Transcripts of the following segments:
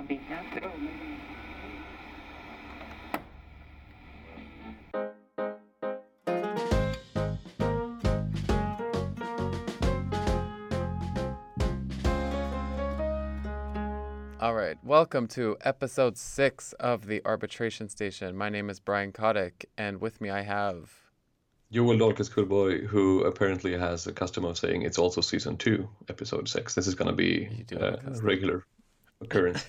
not be here. All right, welcome to episode 6 of the Arbitration Station. My name is Brian Kotick, and with me I have... Joel Dolkes-Coolboy, who apparently has a custom of saying it's also season 2, episode 6. This is going to be a regular occurrence.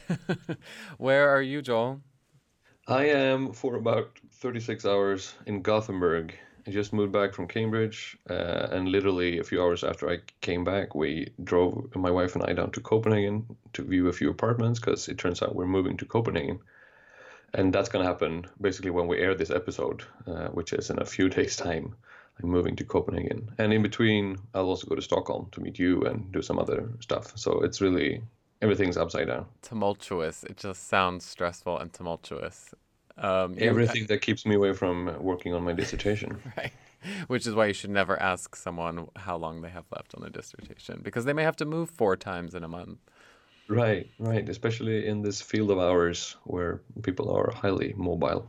Where are you, Joel? I am, for about 36 hours, in Gothenburg. I just moved back from Cambridge, and literally a few hours after I came back, we drove, my wife and I, down to Copenhagen to view a few apartments, because it turns out we're moving to Copenhagen. And that's going to happen basically when we air this episode, which is in a few days' time. I'm moving to Copenhagen. And in between, I'll also go to Stockholm to meet you and do some other stuff. So it's really, everything's upside down. Tumultuous. It just sounds stressful and tumultuous. Everything that keeps me away from working on my dissertation. Right. Which is why you should never ask someone how long they have left on their dissertation, because they may have to move 4 times in a month. Right, right. Especially in this field of ours where people are highly mobile.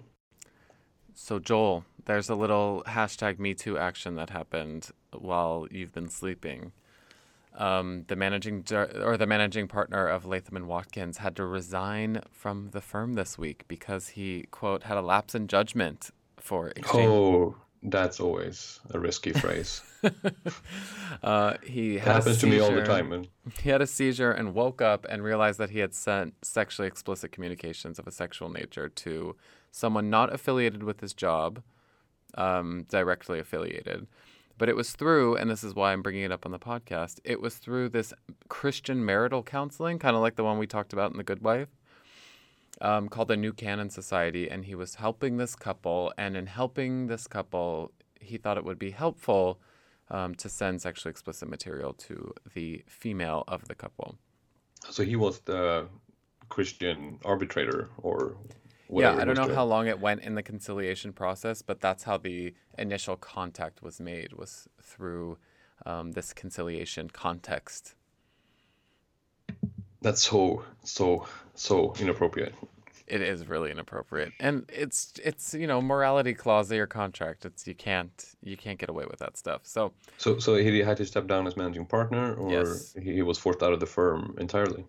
So, Joel, there's a little #MeToo action that happened while you've been sleeping. The managing partner of Latham and Watkins had to resign from the firm this week because he, quote, had a lapse in judgment for exchange. Oh, that's always a risky phrase. He had happens to me all the time. Man. He had a seizure and woke up and realized that he had sent sexually explicit communications of a sexual nature to someone not affiliated with his job, directly affiliated. But it was through, and this is why I'm bringing it up on the podcast, it was through this Christian marital counseling, kind of like the one we talked about in The Good Wife, called the New Canon Society. And he was helping this couple. And in helping this couple, he thought it would be helpful to send sexually explicit material to the female of the couple. So he was the Christian arbitrator or... Whatever. Yeah, I don't know how long it went in the conciliation process, but that's how the initial contact was made, was through this conciliation context. That's so inappropriate. It is really inappropriate. And it's you know, morality clause of your contract. It's you can't get away with that stuff. So he had to step down as managing partner, or yes. He was forced out of the firm entirely?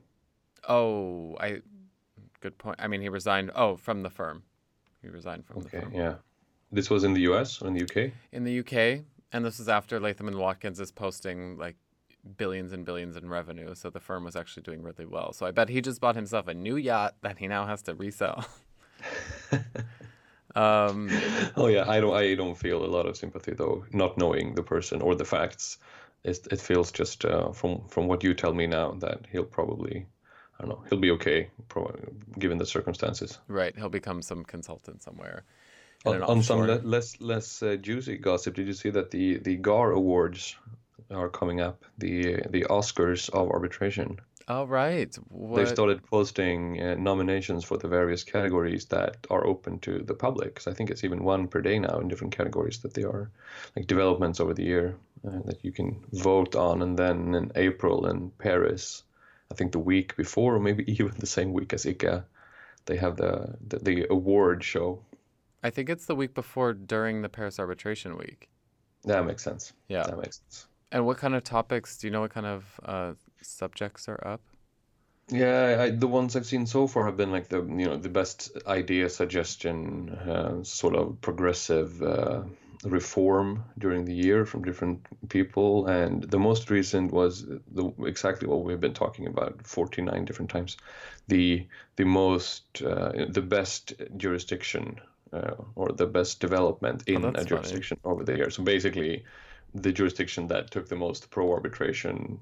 Good point. I mean, he resigned. Oh, from the firm. He resigned from the firm. Yeah. This was in the U.S. or in the U.K.? In the U.K. And this was after Latham & Watkins is posting like billions and billions in revenue. So the firm was actually doing really well. So I bet he just bought himself a new yacht that he now has to resell. Oh, yeah. I don't feel a lot of sympathy, though, not knowing the person or the facts. It feels just from what you tell me now that he'll probably... I don't know. He'll be okay, probably, given the circumstances. Right. He'll become some consultant somewhere. On some less juicy gossip, did you see that the GAR Awards are coming up? The Oscars of arbitration. Oh, right. They've started posting nominations for the various categories that are open to the public. Because I think it's even one per day now in different categories that they are, like developments over the year that you can vote on. And then in April in Paris, I think the week before, or maybe even the same week as ICA, they have the award show. I think it's the week before, during the Paris Arbitration Week. That makes sense. Yeah. That makes sense. And what kind of topics, do you know what kind of subjects are up? Yeah, the ones I've seen so far have been like the best idea, suggestion, sort of progressive reform during the year from different people, and the most recent was exactly what we've been talking about 49 different times, the best jurisdiction or the best development in a jurisdiction over the year. So basically, the jurisdiction that took the most pro-arbitration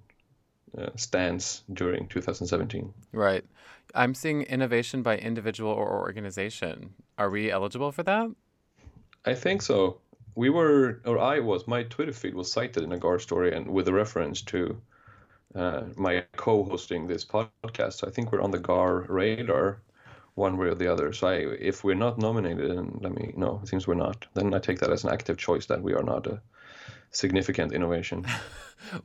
stance during 2017. Right. I'm seeing innovation by individual or organization. Are we eligible for that? I think so. My Twitter feed was cited in a GAR story and with a reference to my co-hosting this podcast. So I think we're on the GAR radar one way or the other. So if we're not nominated, and it seems we're not, then I take that as an active choice that we are not a significant innovation.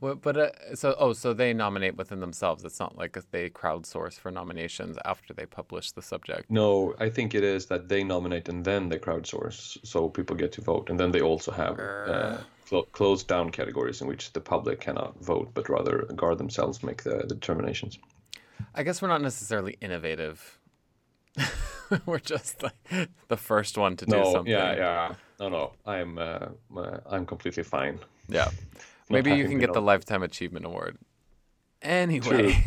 But so they nominate within themselves. It's not like they crowdsource for nominations after they publish the subject. No, I think it is that they nominate and then they crowdsource, so people get to vote, and then they also have closed down categories in which the public cannot vote, but rather GAR themselves make the determinations. I guess we're not necessarily innovative. We're just like the first one to do something. No. I'm completely fine. Yeah. Maybe you can get the Lifetime Achievement Award. Anyway,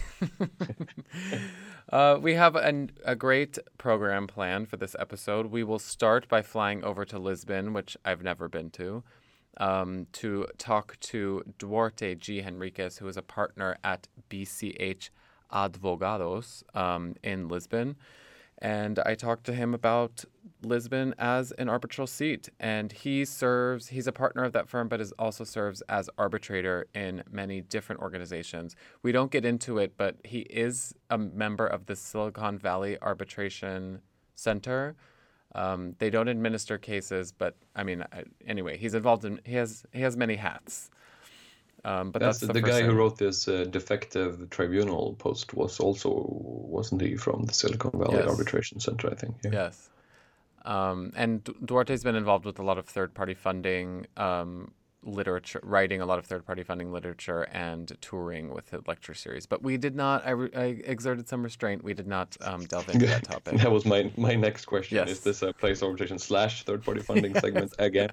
we have a great program planned for this episode. We will start by flying over to Lisbon, which I've never been to talk to Duarte G. Henriques, who is a partner at BCH Advogados in Lisbon. And I talked to him about Lisbon as an arbitral seat. And he's a partner of that firm, but also serves as arbitrator in many different organizations. We don't get into it, but he is a member of the Silicon Valley Arbitration Center. They don't administer cases, but anyway, he's involved in, he has many hats. But that's the guy who wrote this defective tribunal post wasn't he from the Silicon Valley Arbitration Center, I think. Yeah. Yes. And Duarte's been involved with a lot of third-party funding, literature, writing a lot of third-party funding literature and touring with the lecture series. But we did not, I exerted some restraint. We did not delve into that topic. That was my next question. Yes. Is this a place arbitration / third-party funding segment again?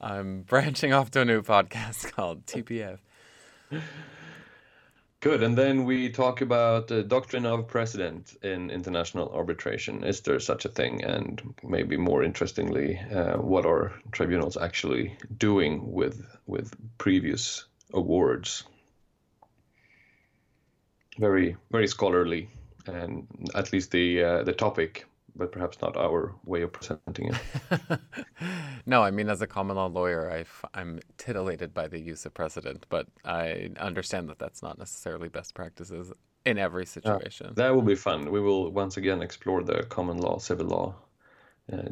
I'm branching off to a new podcast called TPF. Good. And then we talk about the doctrine of precedent in international arbitration. Is there such a thing? And maybe more interestingly, what are tribunals actually doing with previous awards? Very, very scholarly, and at least the topic, but perhaps not our way of presenting it. No, as a common law lawyer, I'm titillated by the use of precedent, but I understand that that's not necessarily best practices in every situation. That will be fun. We will once again explore the common law, civil law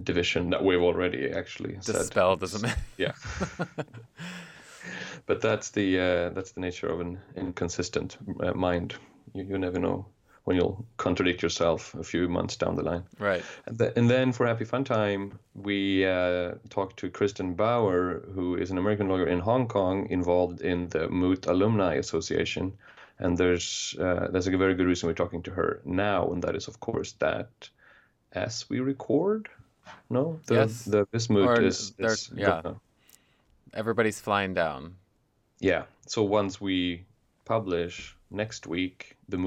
division that we've already actually dispelled, isn't it? Yeah. But that's the nature of an inconsistent mind. You never know when you'll contradict yourself a few months down the line. Right. And then for Happy Fun Time, we talked to Kristen Bauer, who is an American lawyer in Hong Kong involved in the Moot Alumni Association. And there's a very good reason we're talking to her now, and that is, of course, that as we record, the Vis Moot is everybody's flying down. Yeah. So once we publish next week, the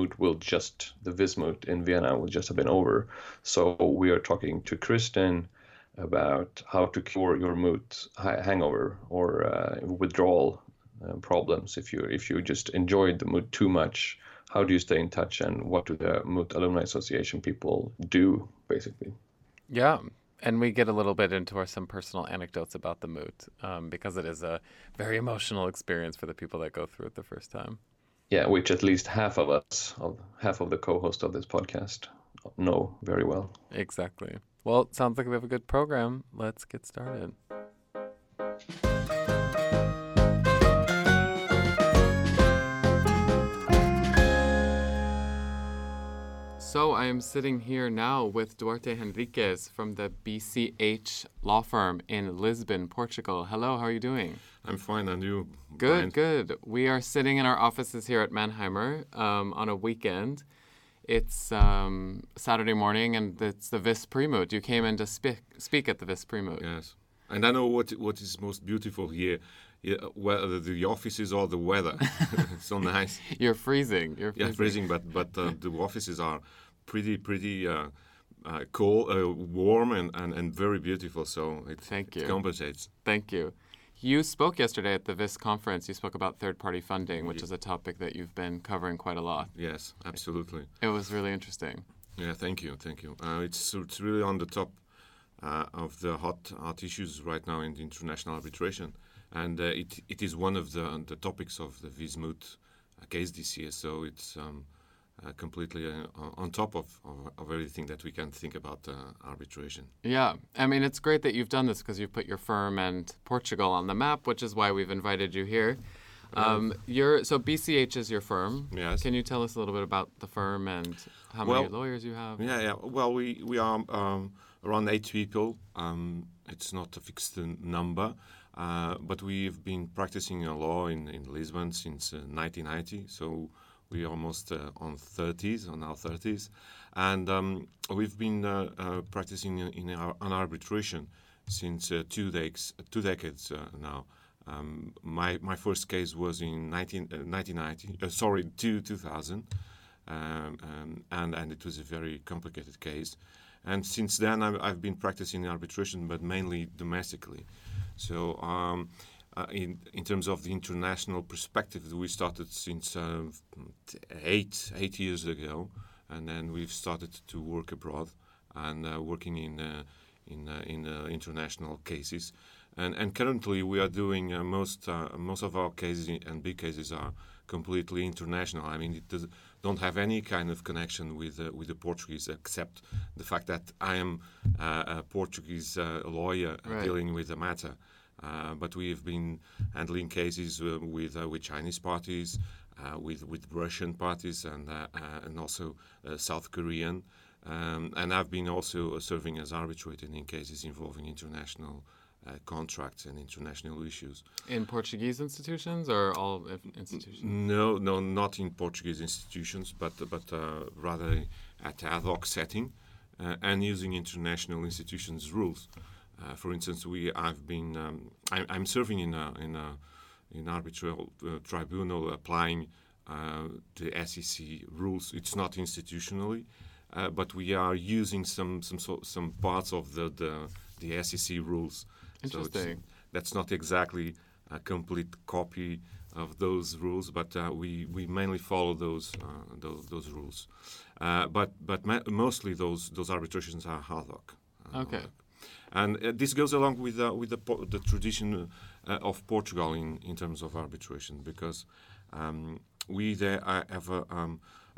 Vis Moot in Vienna will just have been over. So we are talking to Kristen about how to cure your moot hangover or withdrawal problems. If you just enjoyed the moot too much, how do you stay in touch, and what do the Moot Alumni Association people do, basically? Yeah. And we get a little bit into some personal anecdotes about the moot because it is a very emotional experience for the people that go through it the first time. Yeah, which at least half of the co-hosts of this podcast know very well. Exactly. Well, it sounds like we have a good program. Let's get started. So I am sitting here now with Duarte Henriques from the BCH law firm in Lisbon, Portugal. Hello, how are you doing? I'm fine, and you? Good, Brian? Good. We are sitting in our offices here at Mannheimer on a weekend. It's Saturday morning, and it's the Vis Moot. You came in to speak at the Vis Moot. Yes, and I know what is most beautiful here. Yeah, whether the offices or the weather, so nice. You're freezing. Yeah, freezing, but the offices are pretty cool, warm, and very beautiful. So it compensates. Thank you. You spoke yesterday at the VIS conference. You spoke about third-party funding, which is a topic that you've been covering quite a lot. Yes, absolutely. It was really interesting. Yeah, thank you. It's really on the top of the hot issues right now in international arbitration. And it is one of the topics of the Vis Moot case this year, so it's completely on top of everything that we can think about arbitration. Yeah, it's great that you've done this because you've put your firm and Portugal on the map, which is why we've invited you here. So BCH is your firm. Yes. Can you tell us a little bit about the firm and how many lawyers you have? Yeah. Well, we are around 8 people. It's not a fixed number, but we've been practicing law in Lisbon since 1990. So we're almost on our 30s. And we've been practicing on arbitration since two decades now. My first case was in 2000, and it was a very complicated case. And since then, I've been practicing arbitration, but mainly domestically. So in terms of the international perspective, we started since 8 years ago, and then we've started to work abroad and working in international cases. And currently we are doing most of our cases and big cases are completely international. I mean, it don't have any kind of connection with the Portuguese, except the fact that I am a Portuguese lawyer dealing with the matter. But we have been handling cases with Chinese parties, with Russian parties, and also South Korean. And I've been also serving as arbitrator in cases involving international contracts and international issues. In Portuguese institutions or all institutions? No, not in Portuguese institutions, but rather at ad hoc setting and using international institutions' rules. For instance, I'm serving in arbitral tribunal applying the SEC rules. It's not institutionally, but we are using some parts of the SEC rules. Interesting. So that's not exactly a complete copy of those rules, but we mainly follow those rules. But mostly those arbitrations are ad hoc. Okay. And this goes along with the tradition of Portugal in terms of arbitration, because we there have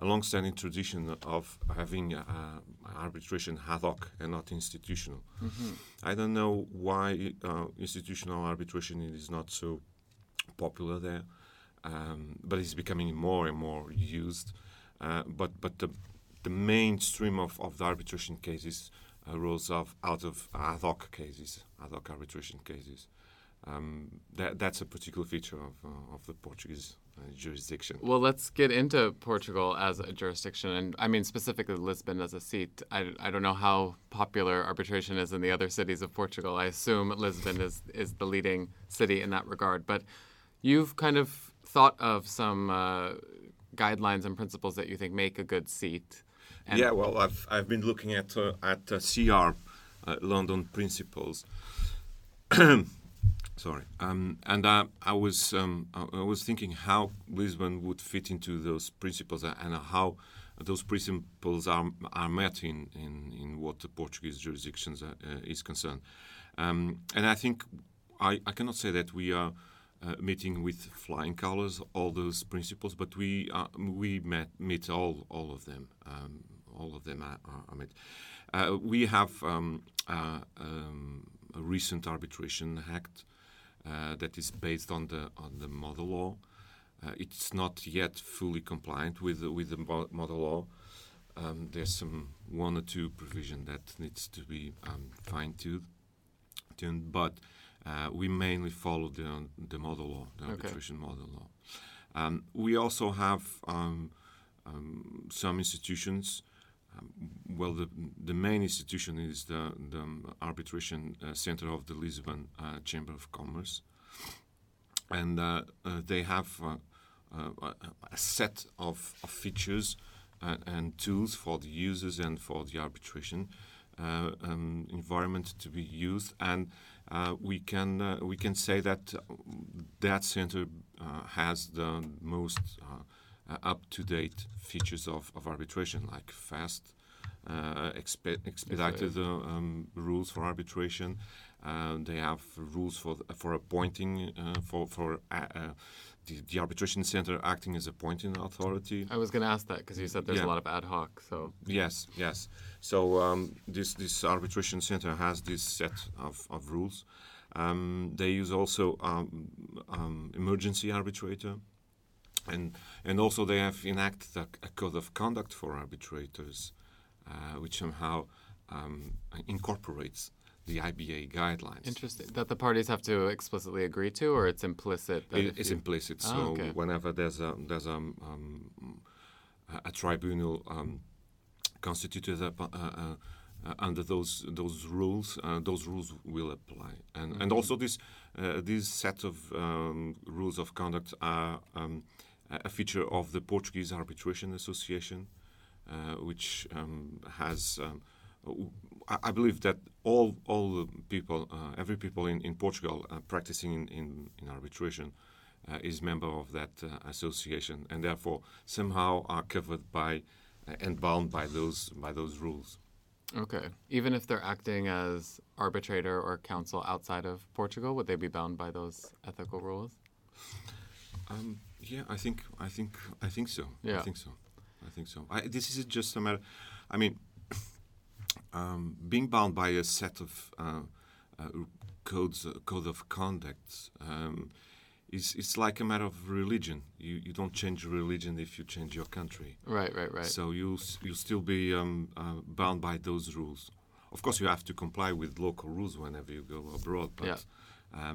a long-standing tradition of having arbitration ad hoc and not institutional. Mm-hmm. I don't know why institutional arbitration is not so popular there, but it's becoming more and more used. But the mainstream of the arbitration cases arose out of ad hoc arbitration cases. That's a particular feature of the Portuguese jurisdiction. Well, let's get into Portugal as a jurisdiction, and I mean specifically Lisbon as a seat. I don't know how popular arbitration is in the other cities of Portugal. I assume Lisbon is the leading city in that regard. But you've kind of thought of some guidelines and principles that you think make a good seat. And yeah, well, I've been looking at CIArb, London Principles. Sorry, I was thinking how Lisbon would fit into those principles and how those principles are met in what the Portuguese jurisdiction is concerned, and I think I cannot say that we are meeting with flying colours all those principles, but we meet all of them. All of them are met. We have a recent arbitration act. That is based on the model law. It's not yet fully compliant with the model law. There's some one or two provision that needs to be fine-tuned, but we mainly follow the model law, the arbitration model law. We also have some institutions. Well, the main institution is the Arbitration Center of the Lisbon Chamber of Commerce, and they have a set of features and tools for the users and for the arbitration environment to be used. And we can say that center has the most up-to-date features of arbitration, like fast, expedited rules for arbitration. They have rules for appointing, the arbitration center acting as appointing authority. I was going to ask that because you said there's a lot of ad hoc. So yes. So this arbitration center has this set of rules. They use also emergency arbitrator, and also they have enacted a code of conduct for arbitrators, which somehow incorporates the IBA guidelines. Interesting. That the parties have to explicitly agree to, or it's implicit? It's implicit. So whenever there's a tribunal constituted under those rules will apply. And mm-hmm. and also this set of rules of conduct are a feature of the Portuguese Arbitration Association, which has. I believe that all people, every people in Portugal practicing in arbitration is member of that association, and therefore somehow are covered by and bound by those rules. Okay. Even if they're acting as arbitrator or counsel outside of Portugal, would they be bound by those ethical rules? Yeah, I think so. Yeah. I think so. This is just a matter. I mean. Being bound by a set of codes, code of conduct, it's like a matter of religion. You don't change religion if you change your country. Right. So you'll still be bound by those rules. Of course, you have to comply with local rules whenever you go abroad, but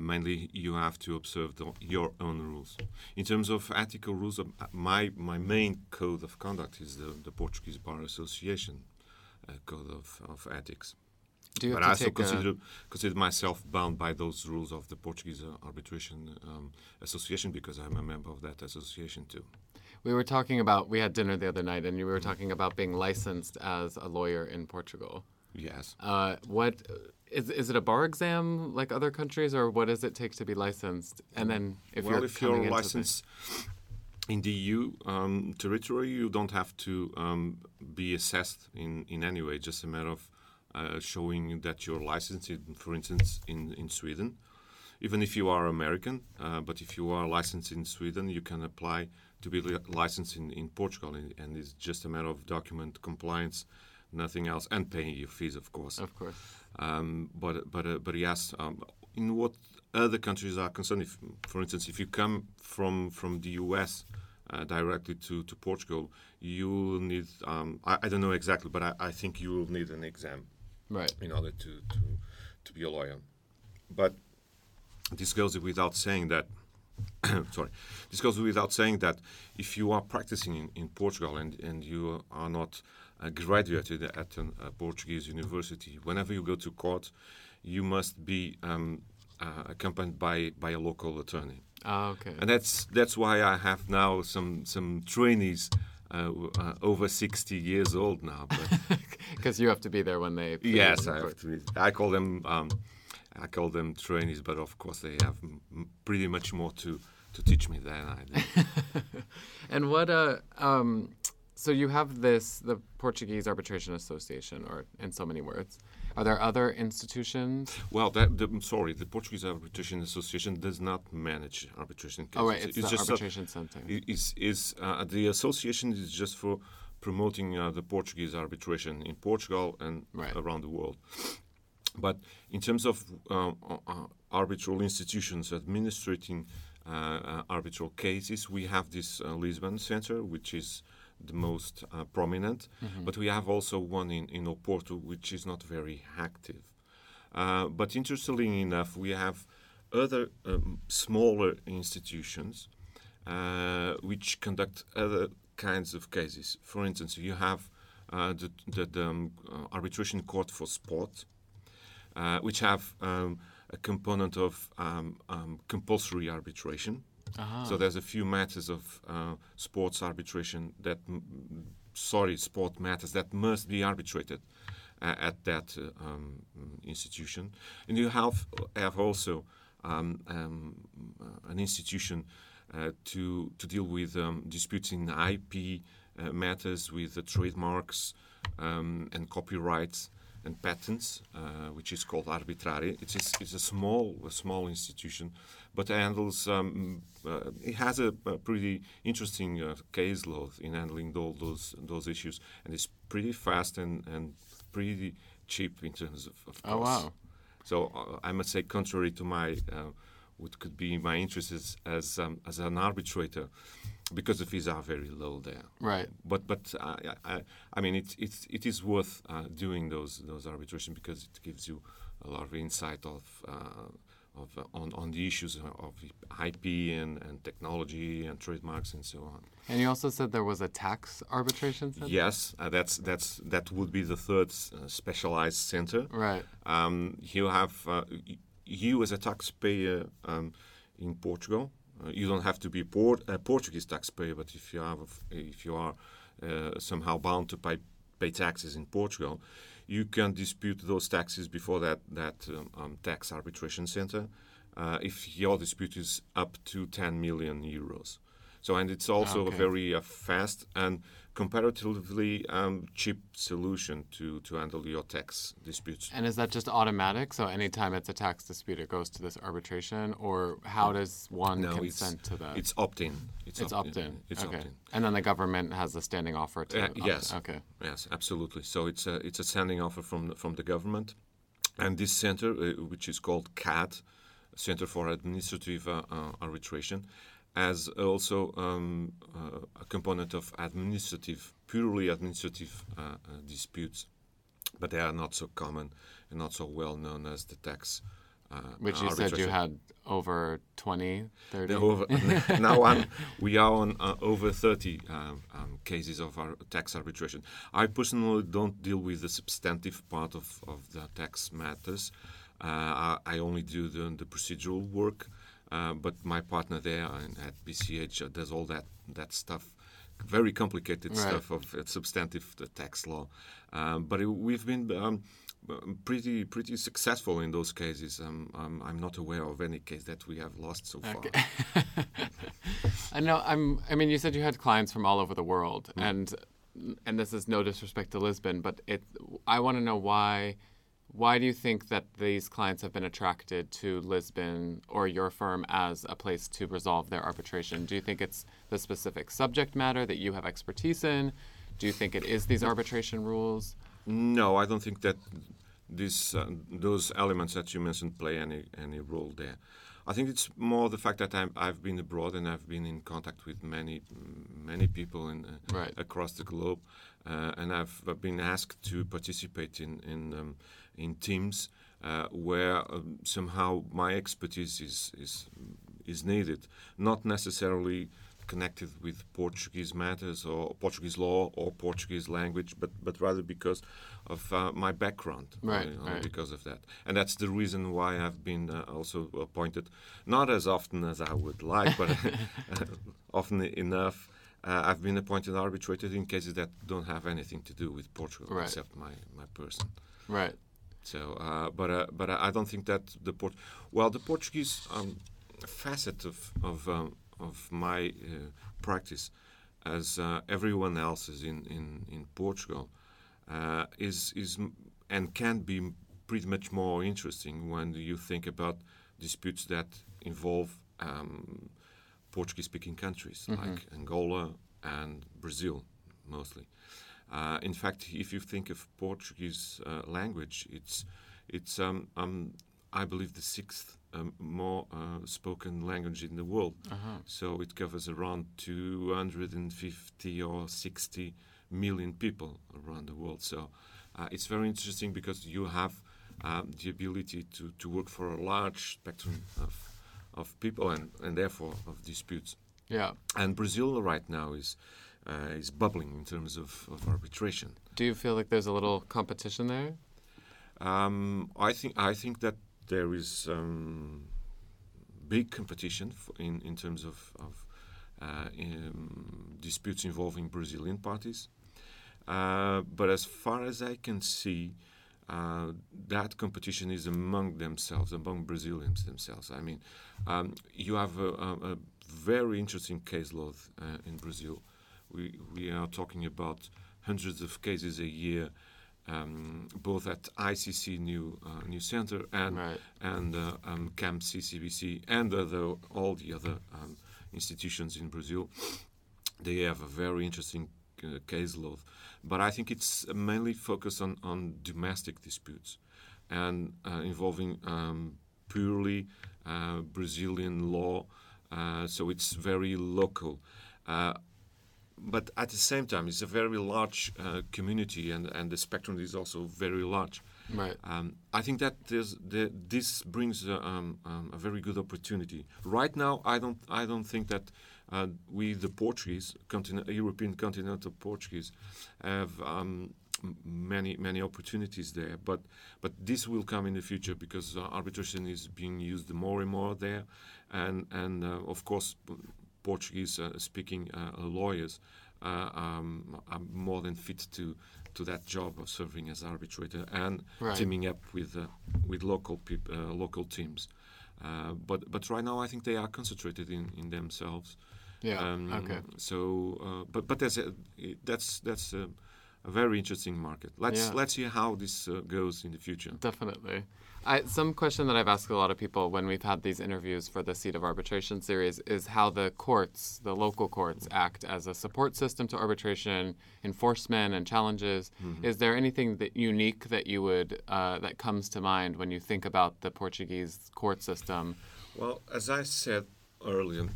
mainly you have to observe your own rules. In terms of ethical rules, my main code of conduct is the Portuguese Bar Association. Code of ethics. But I also consider myself bound by those rules of the Portuguese Arbitration Association because I'm a member of that association too. We had dinner the other night, and we were talking about being licensed as a lawyer in Portugal. Yes. What is it a bar exam like other countries, or what does it take to be licensed? And then if you're licensed in the EU territory, you don't have to be assessed in any way. Just a matter of showing that you're licensed, for instance, in Sweden. Even if you are American, but if you are licensed in Sweden, you can apply to be licensed in Portugal. And it's just a matter of document compliance, nothing else, and paying your fees, of course. Of course. But yes, in what other countries are concerned, if you come from the US directly to Portugal, you will need, I don't know exactly, but I think you will need an exam, right, in order to be a lawyer. But this goes without saying that if you are practicing in Portugal and you are not graduated at a Portuguese university, whenever you go to court, you must be accompanied by a local attorney. Ah, okay. And that's why I have now some trainees over 60 years old now. Because you have to be there when they. Yes, I have to be. I call them trainees, but of course they have pretty much more to teach me than I do. And what so you have the Portuguese Arbitration Association, or in so many words. Are there other institutions? Well, the Portuguese Arbitration Association does not manage arbitration cases. Oh, right, it's just arbitration center. The association is just for promoting the Portuguese arbitration in Portugal and around the world. But in terms of arbitral institutions administrating arbitral cases, we have this Lisbon Center, which is the most prominent, mm-hmm. but we have also one in Oporto, which is not very active. But interestingly enough, we have other smaller institutions which conduct other kinds of cases. For instance, you have the Arbitration Court for Sport, which have a component of compulsory arbitration. Uh-huh. So there's a few matters of sports arbitration sport matters that must be arbitrated at that institution. And you have also an institution to deal with disputes in IP matters with trademarks and copyrights and patents, which is called arbitraria. It's a small institution, but handles. It has a pretty interesting caseload in handling all those issues, and it's pretty fast and pretty cheap in terms of cost. Oh wow! So I must say, contrary to my what could be my interests as an arbitrator, because the fees are very low there. Right. But I mean, it is worth doing those arbitration, because it gives you a lot of insight on the issues of IP and technology and trademarks and so on. And you also said there was a tax arbitration center? Yes, that would be the third specialized center. Right. You have you as a taxpayer in Portugal. You don't have to be a Portuguese taxpayer, but if you are somehow bound to pay taxes in Portugal, you can dispute those taxes before that tax arbitration center if your dispute is up to 10 million euros. So, and it's also a very fast and comparatively cheap solution to handle your tax disputes. And is that just automatic? So anytime it's a tax dispute, it goes to this arbitration? Or how does one consent to that? It's opt-in. It's opt-in. And then the government has a standing offer to yes. Okay. Yes, absolutely. So it's a standing offer from the government. And this center, which is called CAT, Center for Administrative Arbitration, as also a component of purely administrative disputes, but they are not so common and not so well known as the tax which you arbitration. Said you had over 20, 30? We are on over 30 cases of our tax arbitration. I personally don't deal with the substantive part of the tax matters. I only do the procedural work. But my partner there at BCH does all that stuff, very complicated stuff of substantive tax law. But we've been pretty successful in those cases. I'm not aware of any case that we have lost so far. I know. I mean, you said you had clients from all over the world, mm-hmm. and this is no disrespect to Lisbon, but I want to know why. Why do you think that these clients have been attracted to Lisbon or your firm as a place to resolve their arbitration? Do you think it's the specific subject matter that you have expertise in? Do you think it is these arbitration rules? No, I don't think that those elements that you mentioned play any role there. I think it's more the fact that I've been abroad and I've been in contact with many people across the globe. And I've been asked to participate in teams where somehow my expertise is needed, not necessarily connected with Portuguese matters or Portuguese law or Portuguese language, but rather because of my background, because of that. And that's the reason why I've been also appointed, not as often as I would like, but often enough. I've been appointed arbitrator in cases that don't have anything to do with Portugal except my person. Right. So, but I don't think that the Portuguese facet of my practice, as everyone else's in Portugal, is and can be pretty much more interesting when you think about disputes that involve Portuguese-speaking countries, mm-hmm. like Angola and Brazil, mostly. In fact, if you think of Portuguese language, it's I believe the sixth more spoken language in the world. Uh-huh. So it covers around 250 or 60 million people around the world. So it's very interesting because you have the ability to work for a large spectrum of people and therefore of disputes. Yeah. And Brazil right now is bubbling in terms of arbitration. Do you feel like there's a little competition there? I think that there is big competition in terms of disputes involving Brazilian parties. But as far as I can see, that competition is among Brazilians themselves. I mean, you have a very interesting case load in Brazil. We are talking about hundreds of cases a year, both at ICC new center and CAM CCBC and all the other institutions in Brazil. They have a very interesting case law, but I think it's mainly focused on domestic disputes. and involving purely Brazilian law, so it's very local. But at the same time, it's a very large community, and the spectrum is also very large. Right. I think that this brings a very good opportunity. Right now, I don't think that we, the Portuguese, European continental Portuguese, have many opportunities there. But this will come in the future, because arbitration is being used more and more there, and of course, Portuguese-speaking lawyers are more than fit to that job of serving as arbitrator and teaming up with local teams. But right now, I think they are concentrated in themselves. Yeah. Okay. So, but that's a very interesting market. Let's see how this goes in the future. Definitely. Some question that I've asked a lot of people when we've had these interviews for the Seat of Arbitration series is how the courts, the local courts, act as a support system to arbitration, enforcement, and challenges. Mm-hmm. Is there anything that unique that you would that comes to mind when you think about the Portuguese court system? Well, as I said earlier,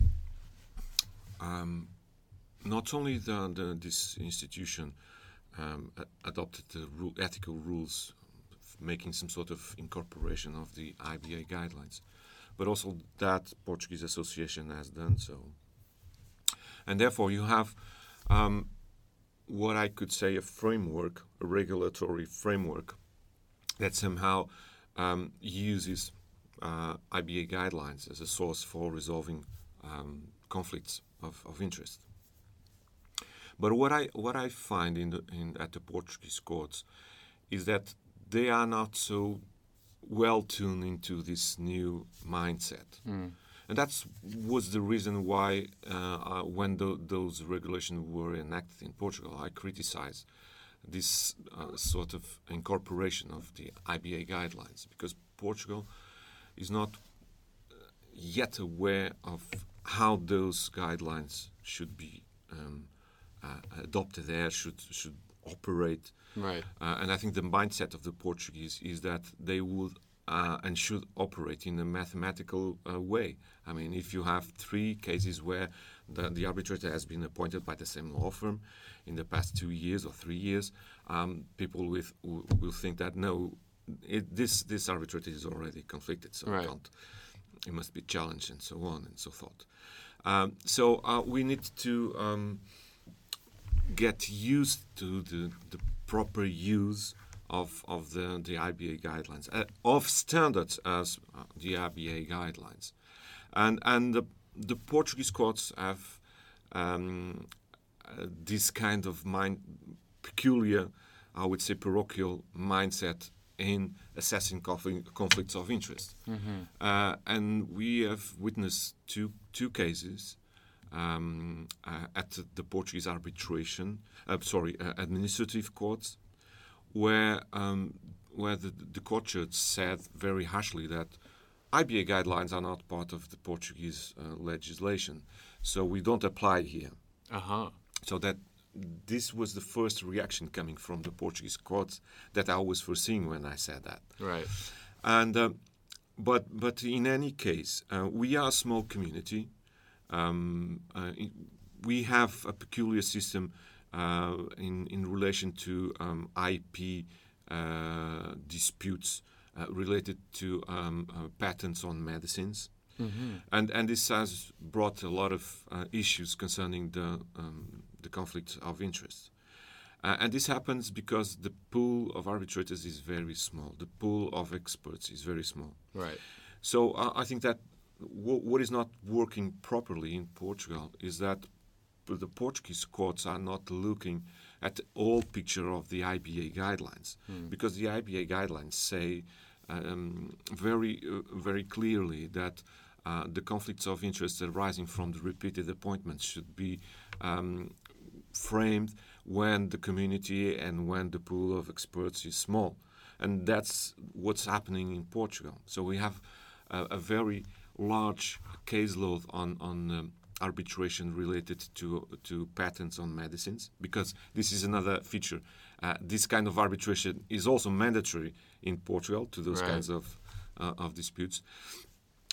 not only this institution adopted the ethical rules, making some sort of incorporation of the IBA guidelines, but also that Portuguese Association has done so. And therefore, you have what I could say a framework, a regulatory framework, that somehow uses IBA guidelines as a source for resolving conflicts of interest. But what I find at the Portuguese courts is that they are not so well tuned into this new mindset, and that was the reason why when those regulations were enacted in Portugal, I criticized this sort of incorporation of the IBA guidelines, because Portugal is not yet aware of how those guidelines should be adopted there, should operate. Right. And I think the mindset of the Portuguese is that they would and should operate in a mathematical way. I mean, if you have three cases where the arbitrator has been appointed by the same law firm in the past 2 years or 3 years, people will think that, no, this arbitrator is already conflicted, so right. It must be challenged, and so on and so forth. So we need to get used to the proper use of the IBA guidelines, of standards as the IBA guidelines. And the Portuguese courts have this kind of peculiar, I would say parochial mindset in assessing conflicts of interest. Mm-hmm. And we have witnessed two cases at the Portuguese administrative courts, where the court judge said very harshly that IBA guidelines are not part of the Portuguese legislation, so we don't apply here. Uh-huh. So that this was the first reaction coming from the Portuguese courts that I was foreseeing when I said that. Right. And but in any case, we are a small community. We have a peculiar system in relation to IP disputes related to patents on medicines, mm-hmm. and this has brought a lot of issues concerning the conflict of interest, and this happens because the pool of arbitrators is very small, the pool of experts is very small. Right. So I think that. What is not working properly in Portugal is that the Portuguese courts are not looking at the whole picture of the IBA guidelines, because the IBA guidelines say very clearly that the conflicts of interest arising from the repeated appointments should be framed when the community and when the pool of experts is small. And that's what's happening in Portugal. So we have a very large caseload on arbitration related to patents on medicines, because this is another feature. This kind of arbitration is also mandatory in Portugal to those kinds of disputes.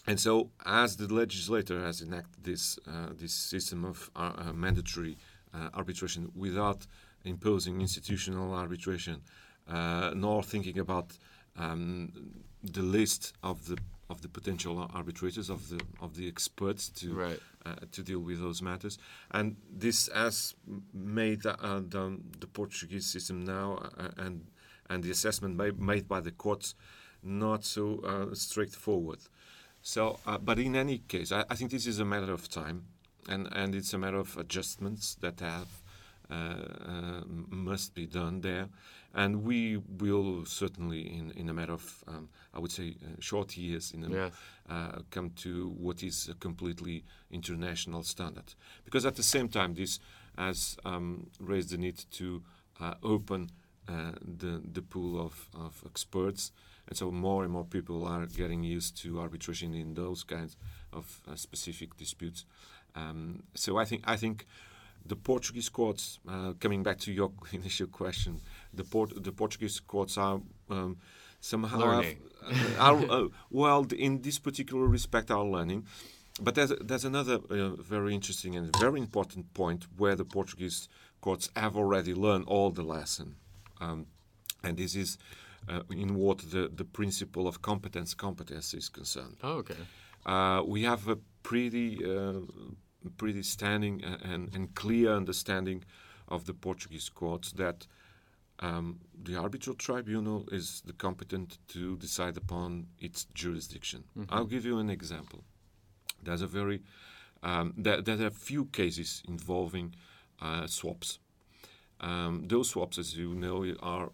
And so, as the legislator has enacted this this system of mandatory arbitration without imposing institutional arbitration, nor thinking about the list of the potential arbitrators, of the experts to deal with those matters, and this has made the Portuguese system now and the assessment made by the courts not so straightforward. So, but in any case, I think this is a matter of time, and it's a matter of adjustments that must be done there, and we will certainly in a matter of I would say short years come to what is a completely international standard, because at the same time this has raised the need to open the pool of experts. And so more and more people are getting used to arbitration in those kinds of specific disputes. So I think the Portuguese courts, coming back to your initial question, the Portuguese courts are somehow in this particular respect are learning. But there's another very interesting and very important point where the Portuguese courts have already learned all the lesson, and this is. In what the principle of competence is concerned. Oh, okay. We have a pretty standing and clear understanding of the Portuguese courts that the arbitral tribunal is the competent to decide upon its jurisdiction. Mm-hmm. I'll give you an example. There's a very there are a few cases involving swaps. Those swaps, as you know, are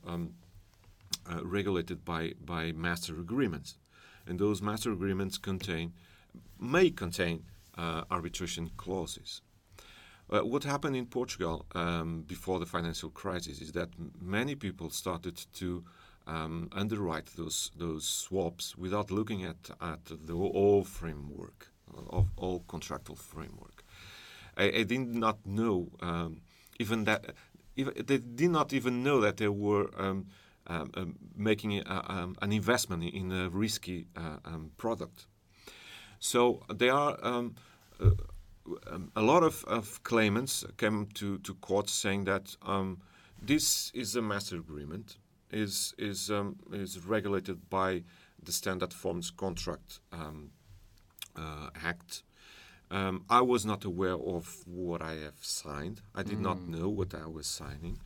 regulated by master agreements, and those master agreements may contain arbitration clauses. What happened in Portugal before the financial crisis is that many people started to underwrite those swaps without looking at the whole framework of all contractual framework. I did not know they did not even know that there were. Making an investment in a risky product. So there are a lot of claimants came to court saying that this is a master agreement, is regulated by the Standard Forms Contract Act. I was not aware of what I have signed. I did not know what I was signing.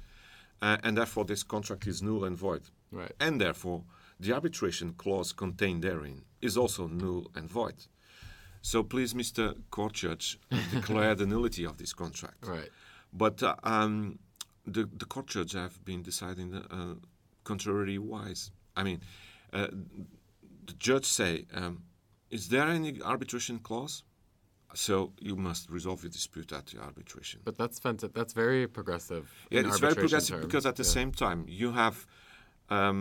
And therefore, this contract is null and void. Right. And therefore, the arbitration clause contained therein is also null and void. So please, Mr. Court Judge, declare the nullity of this contract. Right. But the Court Judge have been deciding contrary-wise. I mean, the judge say, is there any arbitration clause? So you must resolve your dispute at the arbitration. But that's fantastic. That's very progressive. Yeah, it's very progressive terms. Because at the same time you have a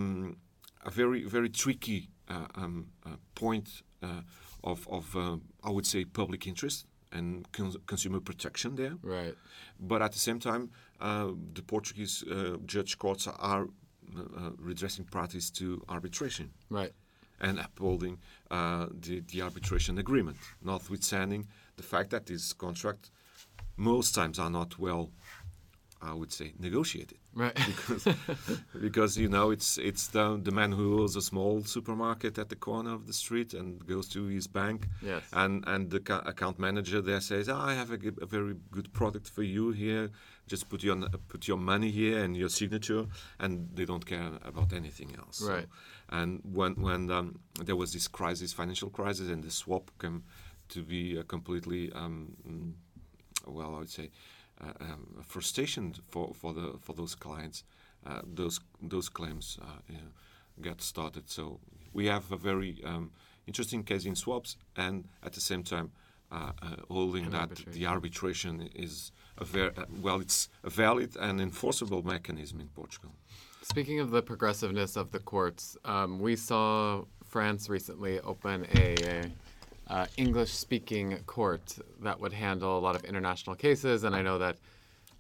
very very tricky point of I would say public interest and consumer protection there. Right. But at the same time, the Portuguese judge courts are redressing parties to arbitration. Right. And upholding the arbitration agreement, notwithstanding the fact that this contract most times are not well, I would say, negotiated. Right. Because you know it's the man who owns a small supermarket at the corner of the street and goes to his bank. Yes. And the account manager there says, I have a very good product for you here. Just put your money here and your signature, and they don't care about anything else. Right. So, and when there was this financial crisis, and the swap came to be a completely I would say. Frustration for those clients, those claims get started. So we have a very interesting case in swaps, and at the same time, holding that the arbitration is it's a valid and enforceable mechanism in Portugal. Speaking of the progressiveness of the courts, we saw France recently open a English-speaking court that would handle a lot of international cases, and I know that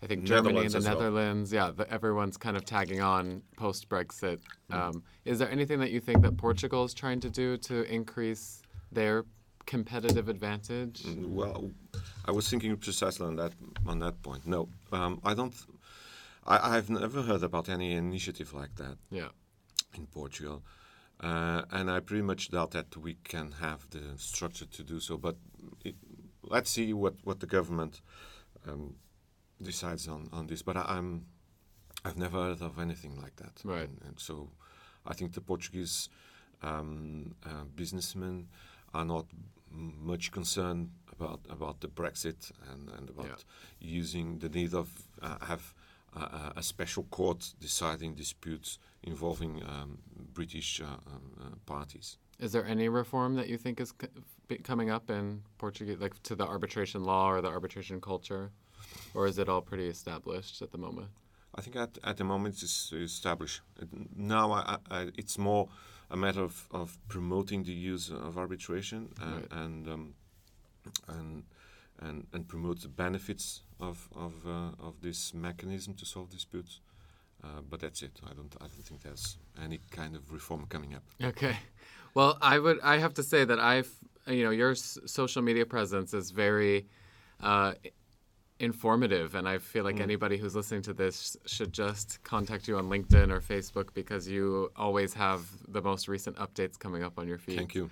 I think Germany and the Netherlands, everyone's kind of tagging on post-Brexit. Is there anything that you think that Portugal is trying to do to increase their competitive advantage? Well, I was thinking precisely on that point. No, I don't. I've never heard about any initiative like that. Yeah. In Portugal, and I pretty much doubt that we can have the structure to do so. But let's see what the government decides on this, but I've never heard of anything like that. Right. And so I think the Portuguese businessmen are not much concerned about the Brexit and about using the need of have a special court deciding disputes involving British parties. Is there any reform that you think is coming up in Portuguese, like to the arbitration law or the arbitration culture? Or is it all pretty established at the moment? I think at the moment it's established. Now it's more a matter of promoting the use of arbitration and promote the benefits of this mechanism to solve disputes. But that's it. I don't think there's any kind of reform coming up. Okay. Well, I have to say that your social media presence is very informative, and I feel like anybody who's listening to this should just contact you on LinkedIn or Facebook, because you always have the most recent updates coming up on your feed. Thank you.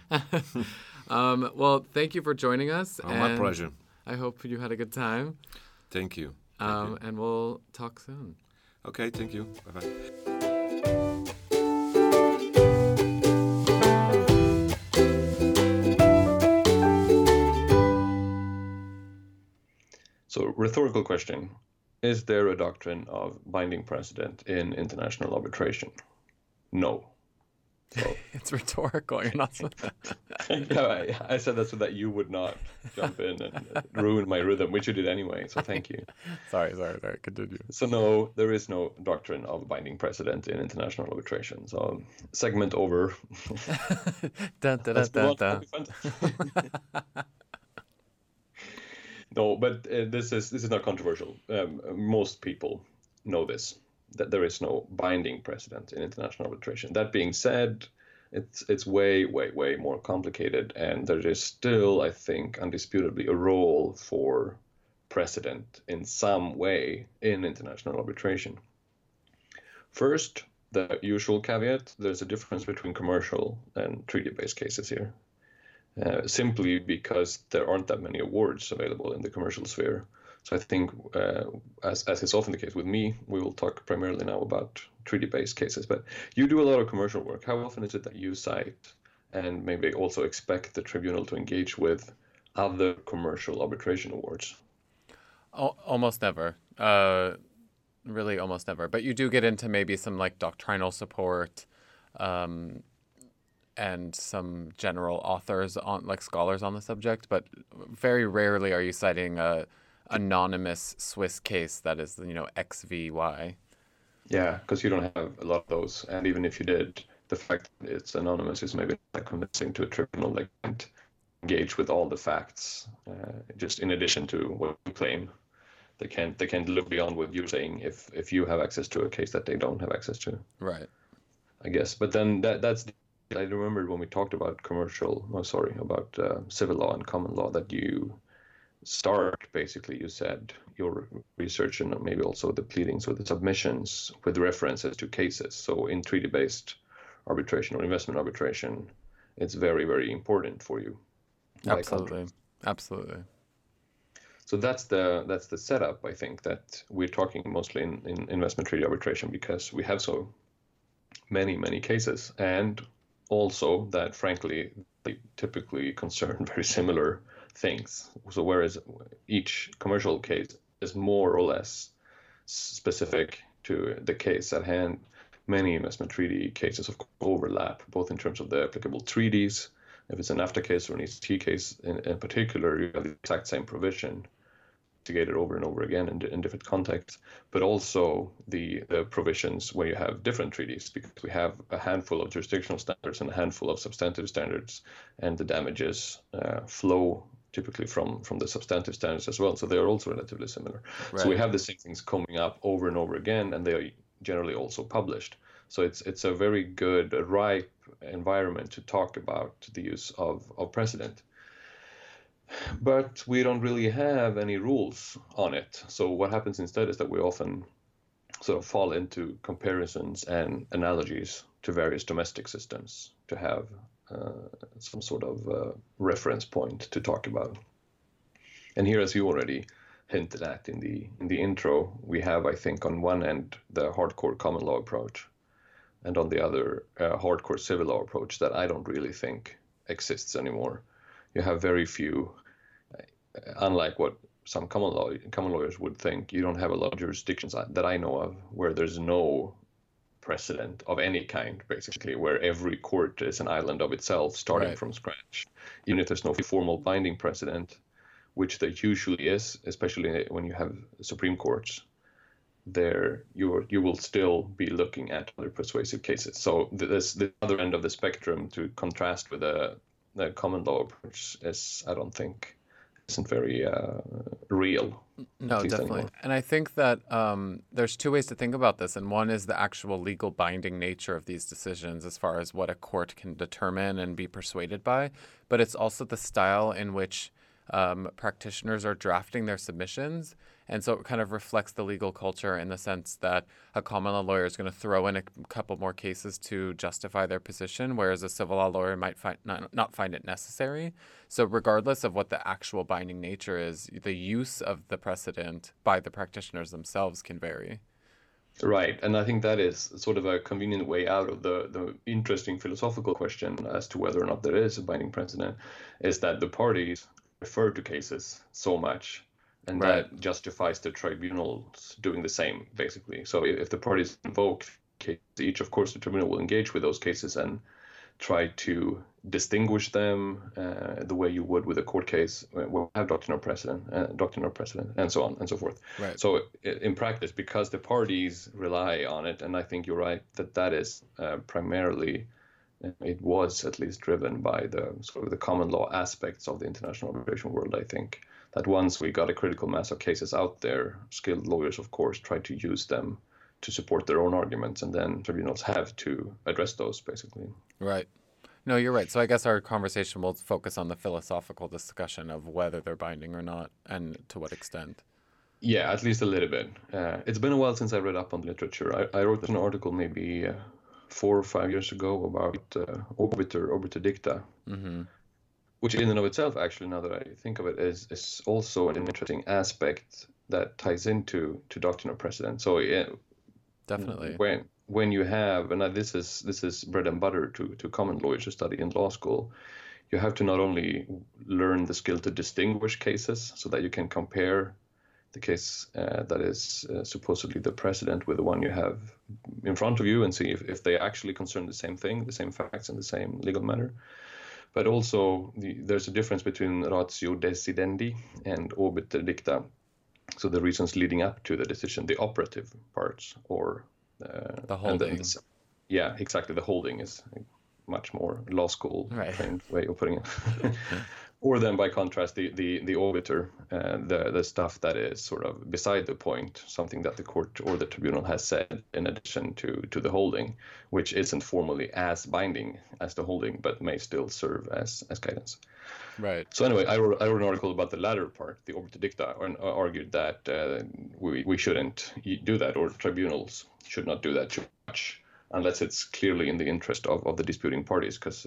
Well, thank you for joining us. Oh, my pleasure. I hope you had a good time. Thank you. Thank you. And we'll talk soon. Okay, thank you. Bye-bye. So, rhetorical question. Is there a doctrine of binding precedent in international arbitration? No. So, it's rhetorical. You're not supposed to. No, I said that so that you would not jump in and ruin my rhythm, which you did anyway. So thank you. Sorry. Continue. So no, there is no doctrine of binding precedent in international arbitration. So segment over. Dun, dun, dun, dun, dun. No, but this is not controversial. Most people know this, that there is no binding precedent in international arbitration. That being said, it's way, way, way more complicated, and there is still, I think, undisputably a role for precedent in some way in international arbitration. First, the usual caveat: there's a difference between commercial and treaty-based cases here. Simply because there aren't that many awards available in the commercial sphere. So I think, as is often the case with me, we will talk primarily now about treaty-based cases. But you do a lot of commercial work. How often is it that you cite and maybe also expect the tribunal to engage with other commercial arbitration awards? Almost never. Really almost never. But you do get into maybe some like doctrinal support, and some general authors on, like, scholars on the subject, but very rarely are you citing a anonymous Swiss case that is, XVY. Yeah, because you don't have a lot of those, and even if you did, the fact that it's anonymous is maybe not convincing to a tribunal that can't engage with all the facts, just in addition to what you claim. They can't look beyond what you're saying if you have access to a case that they don't have access to. Right. I guess, but then that's. I remembered when we talked about civil law and common law that you said your research and maybe also the pleadings or the submissions with references to cases. So in treaty-based arbitration or investment arbitration, it's very, very important for you. Absolutely. So that's the setup, I think, that we're talking mostly in investment treaty arbitration because we have so many, many cases, and also that, frankly, they typically concern very similar things. So whereas each commercial case is more or less specific to the case at hand, many investment treaty cases of course overlap, both in terms of the applicable treaties. If it's an NAFTA case or an ECT case in particular, you have the exact same provision. litigated over and over again in different contexts, but also the provisions where you have different treaties, because we have a handful of jurisdictional standards and a handful of substantive standards, and the damages flow typically from the substantive standards as well. So they are also relatively similar. Right. So we have the same things coming up over and over again, and they are generally also published. So it's a very good, ripe environment to talk about the use of precedent. But we don't really have any rules on it. So what happens instead is that we often sort of fall into comparisons and analogies to various domestic systems to have some sort of reference point to talk about. And here, as you already hinted at in the intro, we have, I think, on one end, the hardcore common law approach, and on the other, a hardcore civil law approach that I don't really think exists anymore. You have very few, unlike what some common lawyers would think, you don't have a lot of jurisdictions that I know of where there's no precedent of any kind, basically, where every court is an island of itself, starting right. from scratch, even if there's no formal binding precedent, which there usually is, especially when you have Supreme Courts. There you will still be looking at other persuasive cases. So this the other end of the spectrum, to contrast with the common law approach, is, I don't think, isn't very real. No, definitely. Anymore. And I think that there's two ways to think about this. And one is the actual legal binding nature of these decisions as far as what a court can determine and be persuaded by. But it's also the style in which practitioners are drafting their submissions. And so it kind of reflects the legal culture in the sense that a common law lawyer is going to throw in a couple more cases to justify their position, whereas a civil law lawyer might not find it necessary. So regardless of what the actual binding nature is, the use of the precedent by the practitioners themselves can vary. Right. And I think that is sort of a convenient way out of the interesting philosophical question as to whether or not there is a binding precedent, is that the parties refer to cases so much, and right. that justifies the tribunals doing the same, basically. So if the parties invoke cases, each, of course, the tribunal will engage with those cases and try to distinguish them the way you would with a court case, where we have doctrinal precedent, and so on and so forth. Right. So in practice, because the parties rely on it, and I think you're right that is primarily, it was at least driven by the sort of the common law aspects of the international arbitration world, I think. That once we got a critical mass of cases out there, skilled lawyers, of course, try to use them to support their own arguments, and then tribunals have to address those, basically. Right. No, you're right. So I guess our conversation will focus on the philosophical discussion of whether they're binding or not and to what extent. Yeah, at least a little bit. It's been a while since I read up on literature. I wrote an article maybe 4 or 5 years ago about obiter dicta. Mm-hmm. Which in and of itself, actually, now that I think of it, is also an interesting aspect that ties into doctrinal precedent. So yeah, definitely. When you have, and this is bread and butter to common lawyers who study in law school, you have to not only learn the skill to distinguish cases so that you can compare the case that is supposedly the precedent with the one you have in front of you and see if they actually concern the same thing, the same facts, and the same legal matter. But also, there's a difference between ratio decidendi and obiter dicta, so the reasons leading up to the decision, the operative parts, or the holding. And yeah, exactly. The holding is much more law school trained way of putting it. Or then, by contrast, the obiter, the stuff that is sort of beside the point, something that the court or the tribunal has said in addition to the holding, which isn't formally as binding as the holding, but may still serve as guidance. Right. So anyway, I wrote an article about the latter part, the obiter dicta, and argued that we shouldn't do that, or tribunals should not do that too much, unless it's clearly in the interest of the disputing parties, because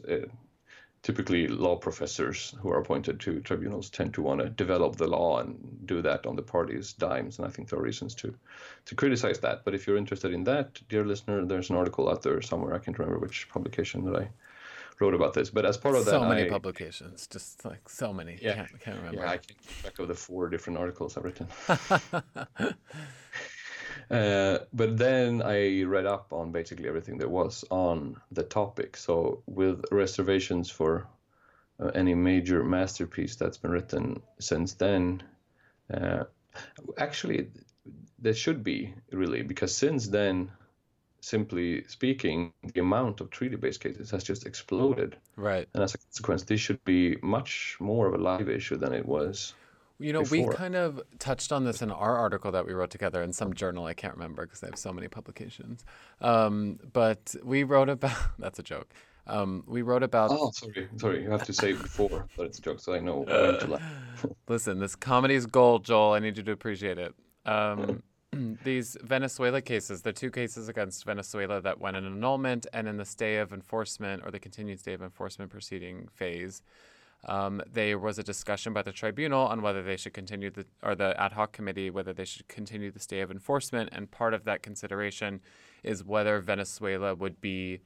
typically, law professors who are appointed to tribunals tend to want to develop the law and do that on the parties' dimes, and I think there are reasons to criticize that. But if you're interested in that, dear listener, there's an article out there somewhere. I can't remember which publication that I wrote about this. But as part of that, so many publications, just like so many. Yeah, can't remember. Yeah, I can't keep track of the 4 different articles I've written. But then I read up on basically everything there was on the topic. So with reservations for any major masterpiece that's been written since then, Actually, there should be, really, because since then, simply speaking, the amount of treaty-based cases has just exploded. Right. And as a consequence, this should be much more of a live issue than it was. You know, before. We kind of touched on this in our article that we wrote together in some journal. I can't remember because I have so many publications. But we wrote about – that's a joke. We wrote about. Oh, sorry. You have to say before, but it's a joke, so I know when to laugh. Listen, this comedy is gold, Joel. I need you to appreciate it. These Venezuela cases, the two cases against Venezuela that went in annulment and in the stay of enforcement or the continued stay of enforcement proceeding phase, there was a discussion by the tribunal on whether they should continue the ad hoc committee, whether they should continue the stay of enforcement. And part of that consideration is whether Venezuela would be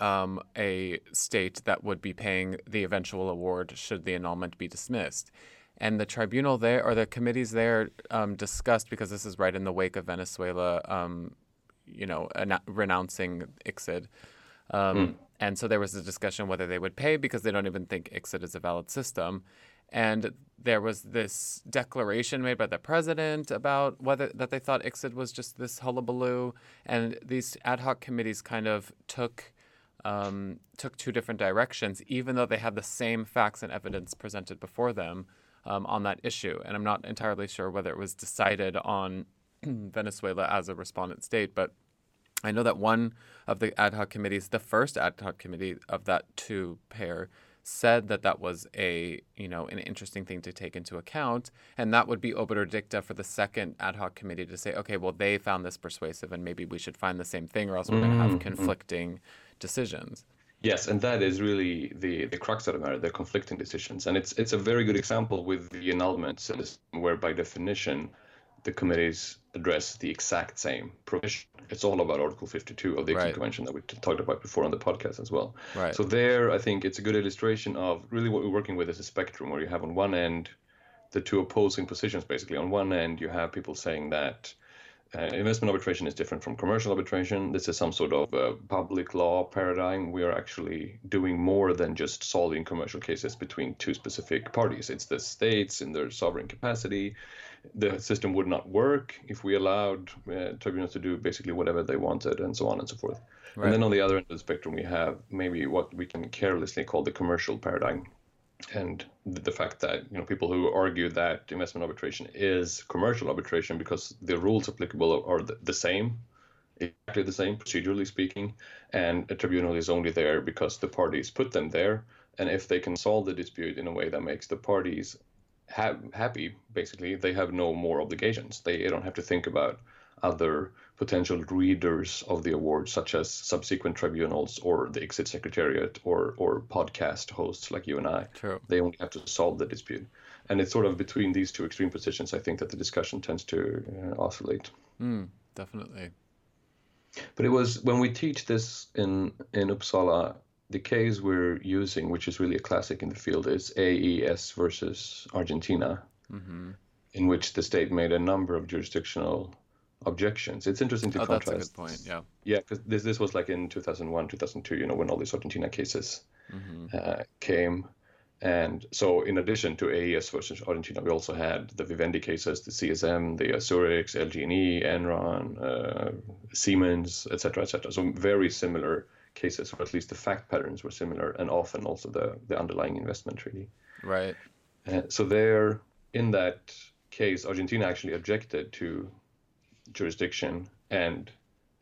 a state that would be paying the eventual award should the annulment be dismissed. And the tribunal there, or the committees there, discussed, because this is right in the wake of Venezuela, renouncing ICSID. And so there was a discussion whether they would pay, because they don't even think ICSID is a valid system. And there was this declaration made by the president about whether that they thought ICSID was just this hullabaloo. And these ad hoc committees kind of took two different directions, even though they had the same facts and evidence presented before them on that issue. And I'm not entirely sure whether it was decided on Venezuela as a respondent state, but I know that one of the ad hoc committees, the first ad hoc committee of that two pair, said that was an interesting thing to take into account. And that would be obiter dicta for the second ad hoc committee to say, okay, well, they found this persuasive and maybe we should find the same thing, or else we're going to have conflicting decisions. Yes, and that is really the crux of the matter, the conflicting decisions. And it's a very good example with the annulment system, where by definition, the committees address the exact same provision. It's all about Article 52 of the ICSID Convention that we talked about before on the podcast as well. Right. So there, I think it's a good illustration of really what we're working with is a spectrum where you have on one end the two opposing positions, basically. On one end, you have people saying that investment arbitration is different from commercial arbitration. This is some sort of public law paradigm. We are actually doing more than just solving commercial cases between two specific parties. It's the states in their sovereign capacity. The system would not work if we allowed tribunals to do basically whatever they wanted, and so on and so forth. Right. And then on the other end of the spectrum, we have maybe what we can carelessly call the commercial paradigm, and the fact that people who argue that investment arbitration is commercial arbitration because the rules applicable are the same, exactly the same procedurally speaking, and a tribunal is only there because the parties put them there, and if they can solve the dispute in a way that makes the parties happy, basically, they have no more obligations. They don't have to think about other potential readers of the award, such as subsequent tribunals or the ICSID Secretariat or podcast hosts like you and I. True. They only have to solve the dispute. And it's sort of between these two extreme positions, I think, that the discussion tends to oscillate. Definitely. But it was when we teach this in Uppsala, the case we're using, which is really a classic in the field, is AES versus Argentina, in which the state made a number of jurisdictional objections. It's interesting to contrast. That's a good point. Yeah, because this was like in 2001, 2002, when all these Argentina cases came. And so in addition to AES versus Argentina, we also had the Vivendi cases, the CSM, the Azurix, LG&E, Enron, Siemens, etc., etc. So very similar cases, or at least the fact patterns were similar, and often also the underlying investment treaty. Right. So there, in that case, Argentina actually objected to jurisdiction, and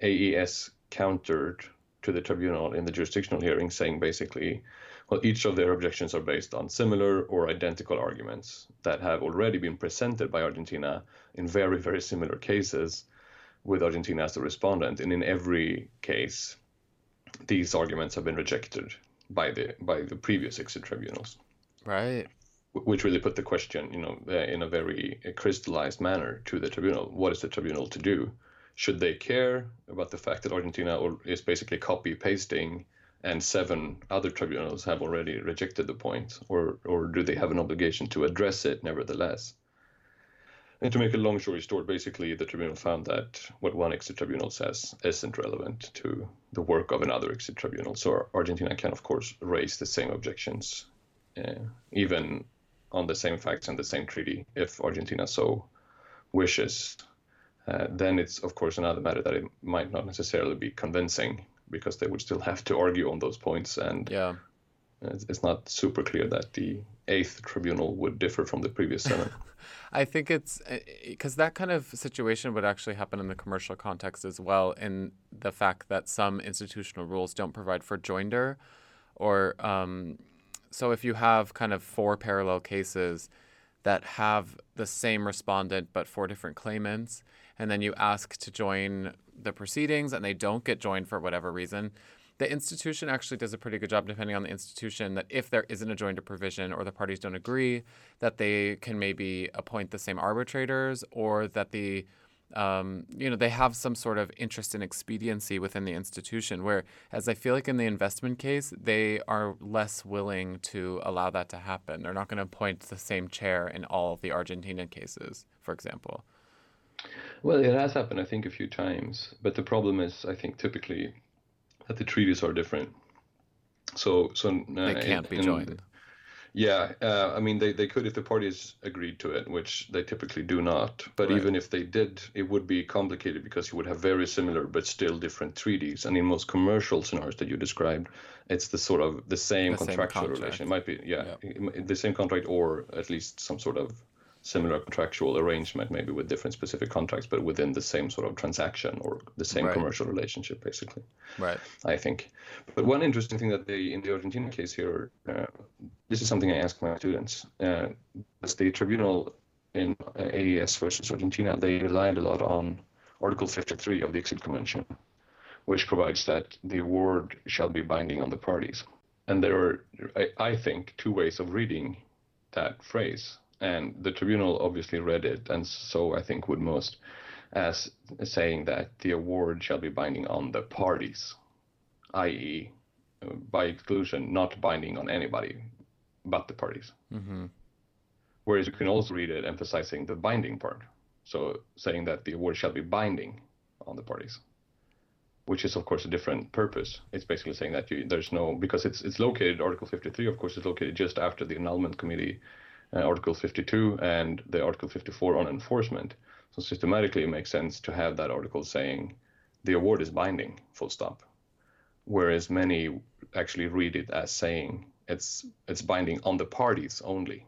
AES countered to the tribunal in the jurisdictional hearing, saying basically, well, each of their objections are based on similar or identical arguments that have already been presented by Argentina in very, very similar cases, with Argentina as the respondent. And in every case, these arguments have been rejected by the previous ICSID tribunals. Right. Which really put the question, in a very crystallized manner to the tribunal. What is the tribunal to do? Should they care about the fact that Argentina is basically copy-pasting and 7 other tribunals have already rejected the point, or do they have an obligation to address it nevertheless? And to make a long story short, basically the tribunal found that what one ICSID tribunal says isn't relevant to the work of another ICSID tribunal. So Argentina can, of course, raise the same objections, even on the same facts and the same treaty, if Argentina so wishes, then it's of course another matter that it might not necessarily be convincing, because they would still have to argue on those points, and yeah, it's not super clear that the eighth tribunal would differ from the previous seven. I think it's because that kind of situation would actually happen in the commercial context as well, in the fact that some institutional rules don't provide for joinder, or so if you have kind of four parallel cases that have the same respondent but four different claimants, and then you ask to join the proceedings and they don't get joined for whatever reason, the institution actually does a pretty good job, depending on the institution, that if there isn't a joinder provision or the parties don't agree, that they can maybe appoint the same arbitrators, or that the, they have some sort of interest in expediency within the institution, whereas I feel like in the investment case, they are less willing to allow that to happen. They're not going to appoint the same chair in all of the Argentina cases, for example. Well, it has happened, I think, a few times. But the problem is, I think, typically, that the treaties are different, so they can't be joined. Yeah, I mean they could if the parties agreed to it, which they typically do not. But right. Even if they did, it would be complicated because you would have very similar but still different treaties. And in most commercial scenarios that you described, it's the sort of the same contractual relation. It might be the same contract, or at least some sort of similar contractual arrangement, maybe with different specific contracts, but within the same sort of transaction or the same commercial relationship, basically. Right. I think. But one interesting thing that in the Argentina case here, this is something I ask my students. As the tribunal in AES versus Argentina, they relied a lot on Article 53 of the ICSID Convention, which provides that the award shall be binding on the parties. And there are, I think, two ways of reading that phrase. And the tribunal obviously read it, and so I think would most, as saying that the award shall be binding on the parties, i.e., by exclusion, not binding on anybody but the parties. Mm-hmm. Whereas you can also read it emphasizing the binding part, so saying that the award shall be binding on the parties, which is, of course, a different purpose. It's basically saying that there's no, because it's located, Article 53, of course, is located just after the Annulment Committee Article 52 and the Article 54 on enforcement. So systematically, it makes sense to have that article saying the award is binding, full stop. Whereas many actually read it as saying it's binding on the parties only.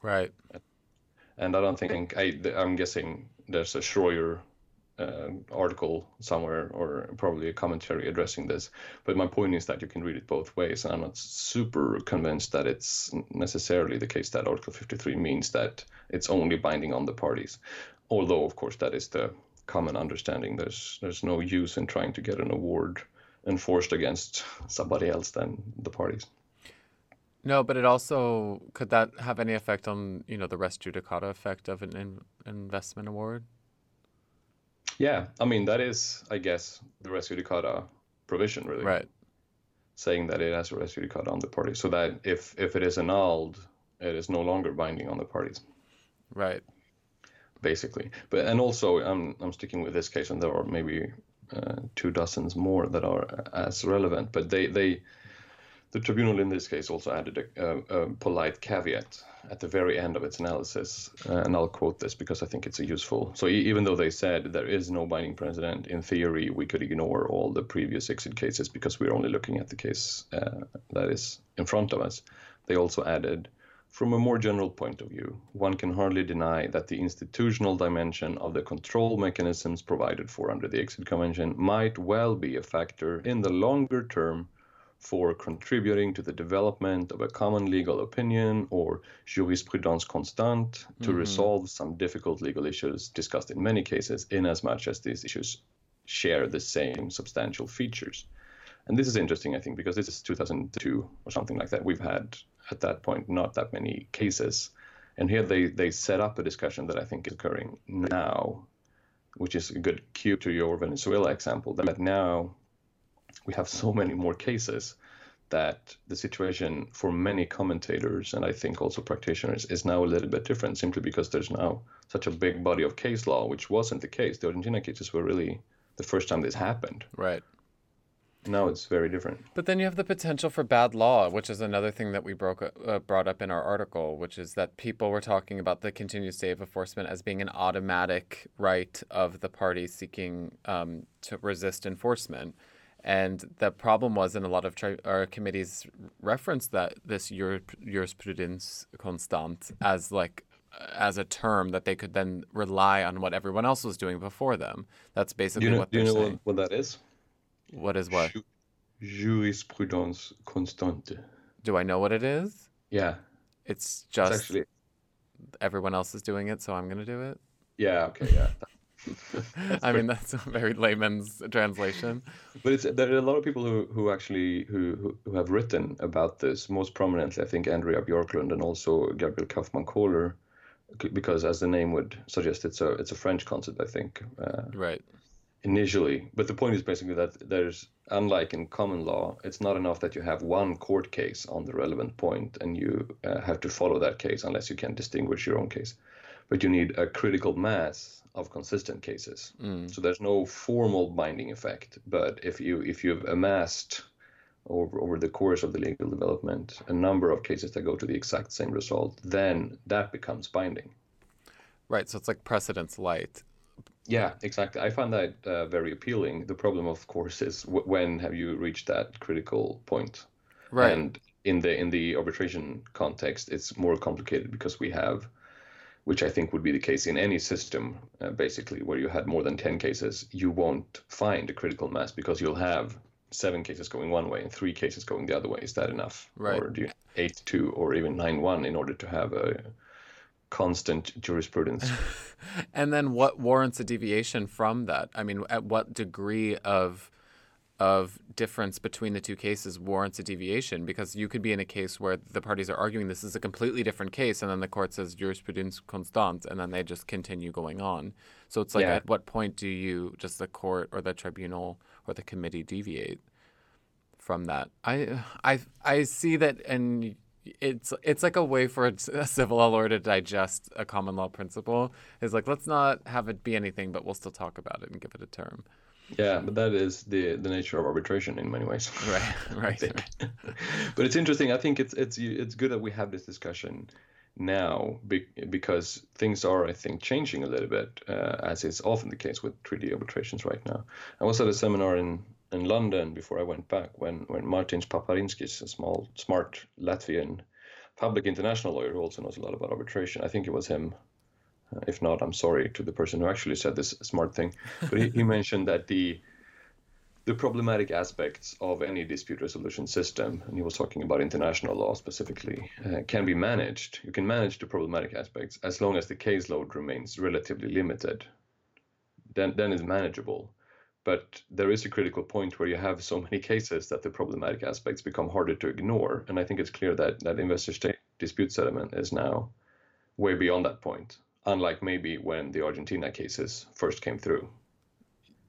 Right. And I don't think, I'm guessing there's a Schroyer article somewhere, or probably a commentary addressing this. But my point is that you can read it both ways, and I'm not super convinced that it's necessarily the case that Article 53 means that it's only binding on the parties. Although, of course, that is the common understanding. There's no use in trying to get an award enforced against somebody else than the parties. No, but it also, could that have any effect on, the res judicata effect of an investment award? Yeah, I mean, that is, I guess, the res judicata provision, really. Right. Saying that it has a res judicata on the parties, so that if it is annulled, it is no longer binding on the parties. Right. Basically. But, and also, I'm sticking with this case, and there are maybe two dozens more that are as relevant, but the tribunal in this case also added a polite caveat at the very end of its analysis, and I'll quote this because I think it's useful. So even though they said there is no binding precedent, in theory, we could ignore all the previous ICSID cases because we're only looking at the case that is in front of us. They also added, from a more general point of view, one can hardly deny that the institutional dimension of the control mechanisms provided for under the ICSID Convention might well be a factor in the longer term for contributing to the development of a common legal opinion or jurisprudence constante to resolve some difficult legal issues discussed in many cases, inasmuch as these issues share the same substantial features. And this is interesting, I think, because this is 2002 or something like that. We've had, at that point, not that many cases. And here they set up a discussion that I think is occurring now, which is a good cue to your Venezuela example, that now we have so many more cases that the situation for many commentators, and I think also practitioners, is now a little bit different, simply because there's now such a big body of case law, which wasn't the case. The Argentina cases were really the first time this happened. Right. No, it's very different. But then you have the potential for bad law, which is another thing that we brought up in our article, which is that people were talking about the continued stay of enforcement as being an automatic right of the party seeking to resist enforcement. And the problem was, in a lot of our committees referenced that this jurisprudence constant as like as a term that they could then rely on what everyone else was doing before them. That's basically what they're saying. Do you know what that is? What is what? Jurisprudence constante. Do I know what it is? Yeah. It's just actually... everyone else is doing it, so I'm going to do it? Yeah, okay, yeah. I mean, that's a very layman's translation. But there are a lot of people who actually have written about this, most prominently, I think, Andrea Bjorklund and also Gabriel Kaufmann-Kohler, because as the name would suggest, it's a French concept, I think. Right. Initially, but the point is basically that there's, unlike in common law, it's not enough that you have one court case on the relevant point and you have to follow that case unless you can distinguish your own case. But you need a critical mass of consistent cases. So there's no formal binding effect, but if you've amassed over the course of the legal development a number of cases that go to the exact same result, then that becomes binding. Right, so it's like precedence light. Yeah, exactly. I find that very appealing. The problem, of course, is when have you reached that critical point? Right. And in the arbitration context, it's more complicated because we have, which I think would be the case in any system, basically, where you had more than 10 cases, you won't find a critical mass because you'll have 7 cases going one way and 3 cases going the other way. Is that enough? Right. Or do you 8-2 or even 9-1 in order to have a constant jurisprudence? And then what warrants a deviation from that? I mean, at what degree of difference between the two cases warrants a deviation? Because you could be in a case where the parties are arguing this is a completely different case, and then the court says jurisprudence constant, and then they just continue going on. So it's like, yeah. At what point do you, just the court or the tribunal or the committee, deviate from that? I see that, and it's like a way for a civil law lawyer to digest a common law principle. It's like, let's not have it be anything, but we'll still talk about it and give it a term. Yeah, but that is the nature of arbitration in many ways. Right. But it's interesting. I think it's good that we have this discussion now because things are, I think, changing a little bit, as is often the case with treaty arbitrations right now. I was at a seminar in London before I went back when Martins Paparinskis, a small, smart Latvian public international lawyer who also knows a lot about arbitration, I think it was him, if not, I'm sorry to the person who actually said this smart thing, but he mentioned that the problematic aspects of any dispute resolution system, and he was talking about international law specifically, can be managed. You can manage the problematic aspects as long as the caseload remains relatively limited. Then it's manageable. But there is a critical point where you have so many cases that the problematic aspects become harder to ignore. And I think it's clear that investor-state dispute settlement is now way beyond that point, unlike maybe when the Argentina cases first came through.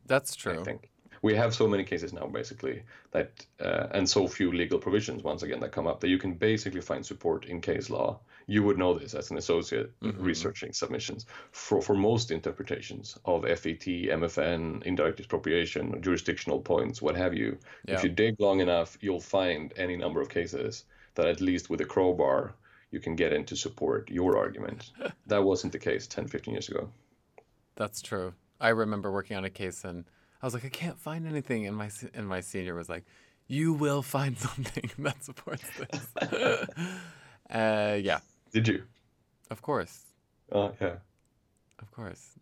That's true. I think we have so many cases now, basically, that and so few legal provisions, once again, that come up, that you can basically find support in case law. You would know this as an associate researching submissions for most interpretations of FET, MFN, indirect expropriation, jurisdictional points, what have you. Yeah. If you dig long enough, you'll find any number of cases that at least with a crowbar, you can get in to support your argument. That wasn't the case 10, 15 years ago. That's true. I remember working on a case and I was like, I can't find anything. And my senior was like, you will find something that supports this. Yeah. Did you? Of course. Oh, yeah. Of course.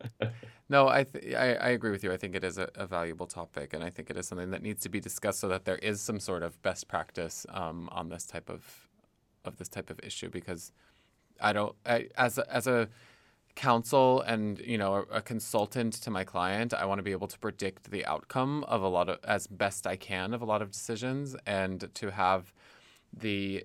No, I agree with you. I think it is a valuable topic, and I think it is something that needs to be discussed so that there is some sort of best practice on this type of issue, because as a counsel and, you know, a consultant to my client, I want to be able to predict the outcome of a lot of, as best I can, of a lot of decisions, and to have the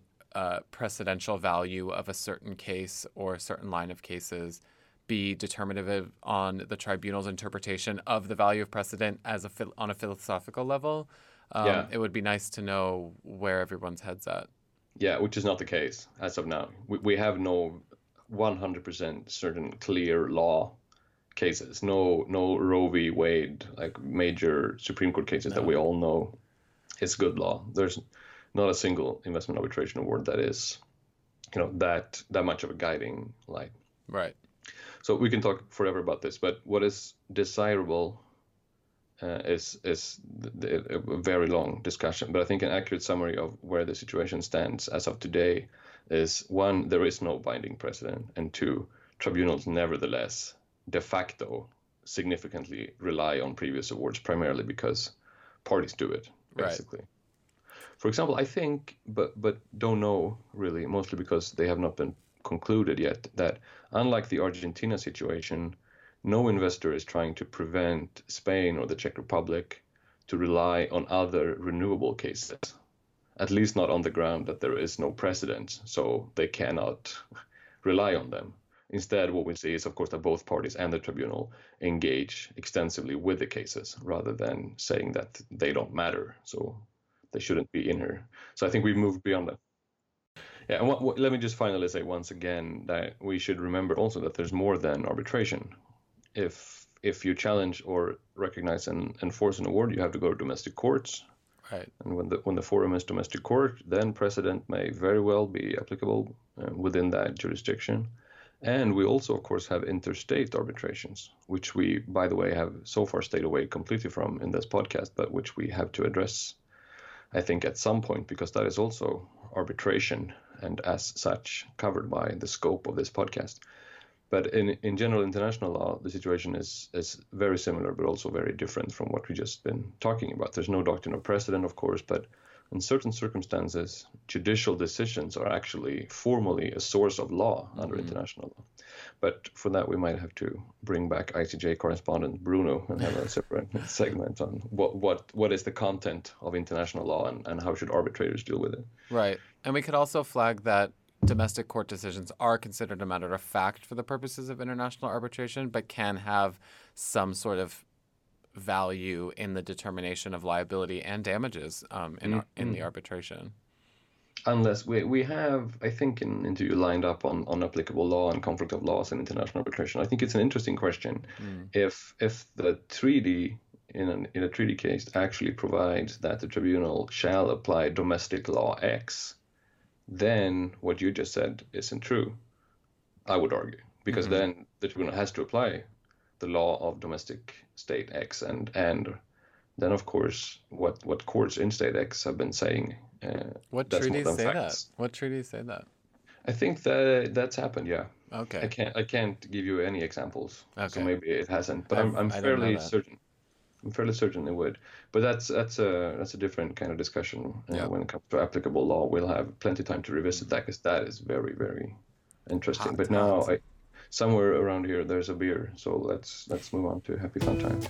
precedential value of a certain case or a certain line of cases be determinative on the tribunal's interpretation of the value of precedent as on a philosophical level. It would be nice to know where everyone's head's at. Yeah, which is not the case as of now. We have no 100% certain clear law cases, no Roe v. Wade, like major Supreme Court cases that we all know it's good law. There's not a single investment arbitration award that is, you know, that much of a guiding light. Right. So we can talk forever about this, but what is desirable is a very long discussion. But I think an accurate summary of where the situation stands as of today is, one, there is no binding precedent, and two, tribunals nevertheless de facto significantly rely on previous awards, primarily because parties do it, basically. Right. For example, I think, but don't know really, mostly because they have not been concluded yet, that unlike the Argentina situation, no investor is trying to prevent Spain or the Czech Republic to rely on other renewable cases, at least not on the ground that there is no precedent, so they cannot rely on them. Instead, what we see is, of course, that both parties and the tribunal engage extensively with the cases rather than saying that they don't matter, so they shouldn't be in here. So I think we've moved beyond that. Yeah, and let me just finally say once again that we should remember also that there's more than arbitration. If you challenge or recognize and enforce an award, you have to go to domestic courts. Right. And when the forum is domestic court, then precedent may very well be applicable within that jurisdiction. And we also, of course, have interstate arbitrations, which we, by the way, have so far stayed away completely from in this podcast, but which we have to address, I think, at some point, because that is also arbitration and as such covered by the scope of this podcast. But in general international law, the situation is very similar, but also very different from what we've just been talking about. There's no doctrine of precedent, of course, but in certain circumstances, judicial decisions are actually formally a source of law under international law. But for that, we might have to bring back ICJ correspondent Bruno and have a separate segment on what is the content of international law and how should arbitrators deal with it. Right. And we could also flag that domestic court decisions are considered a matter of fact for the purposes of international arbitration, but can have some sort of value in the determination of liability and damages in the arbitration. Unless we have, I think, an interview lined up on applicable law and conflict of laws in international arbitration. I think it's an interesting question. If the treaty in a treaty case actually provides that the tribunal shall apply domestic law X, then what you just said isn't true, I would argue, because then the tribunal has to apply the law of domestic state X, and then, of course, what courts in state X have been saying. What treaties say facts. That? What treaties say that? I think that's happened. Yeah. Okay. I can't give you any examples. Okay. So maybe it hasn't, but I'm fairly certain. I'm fairly certain it would, but that's a different kind of discussion. Yeah. When it comes to applicable law, we'll have plenty of time to revisit that, because that is very, very interesting. Hot but times. Now, somewhere around here, there's a beer, so let's move on to happy fun time.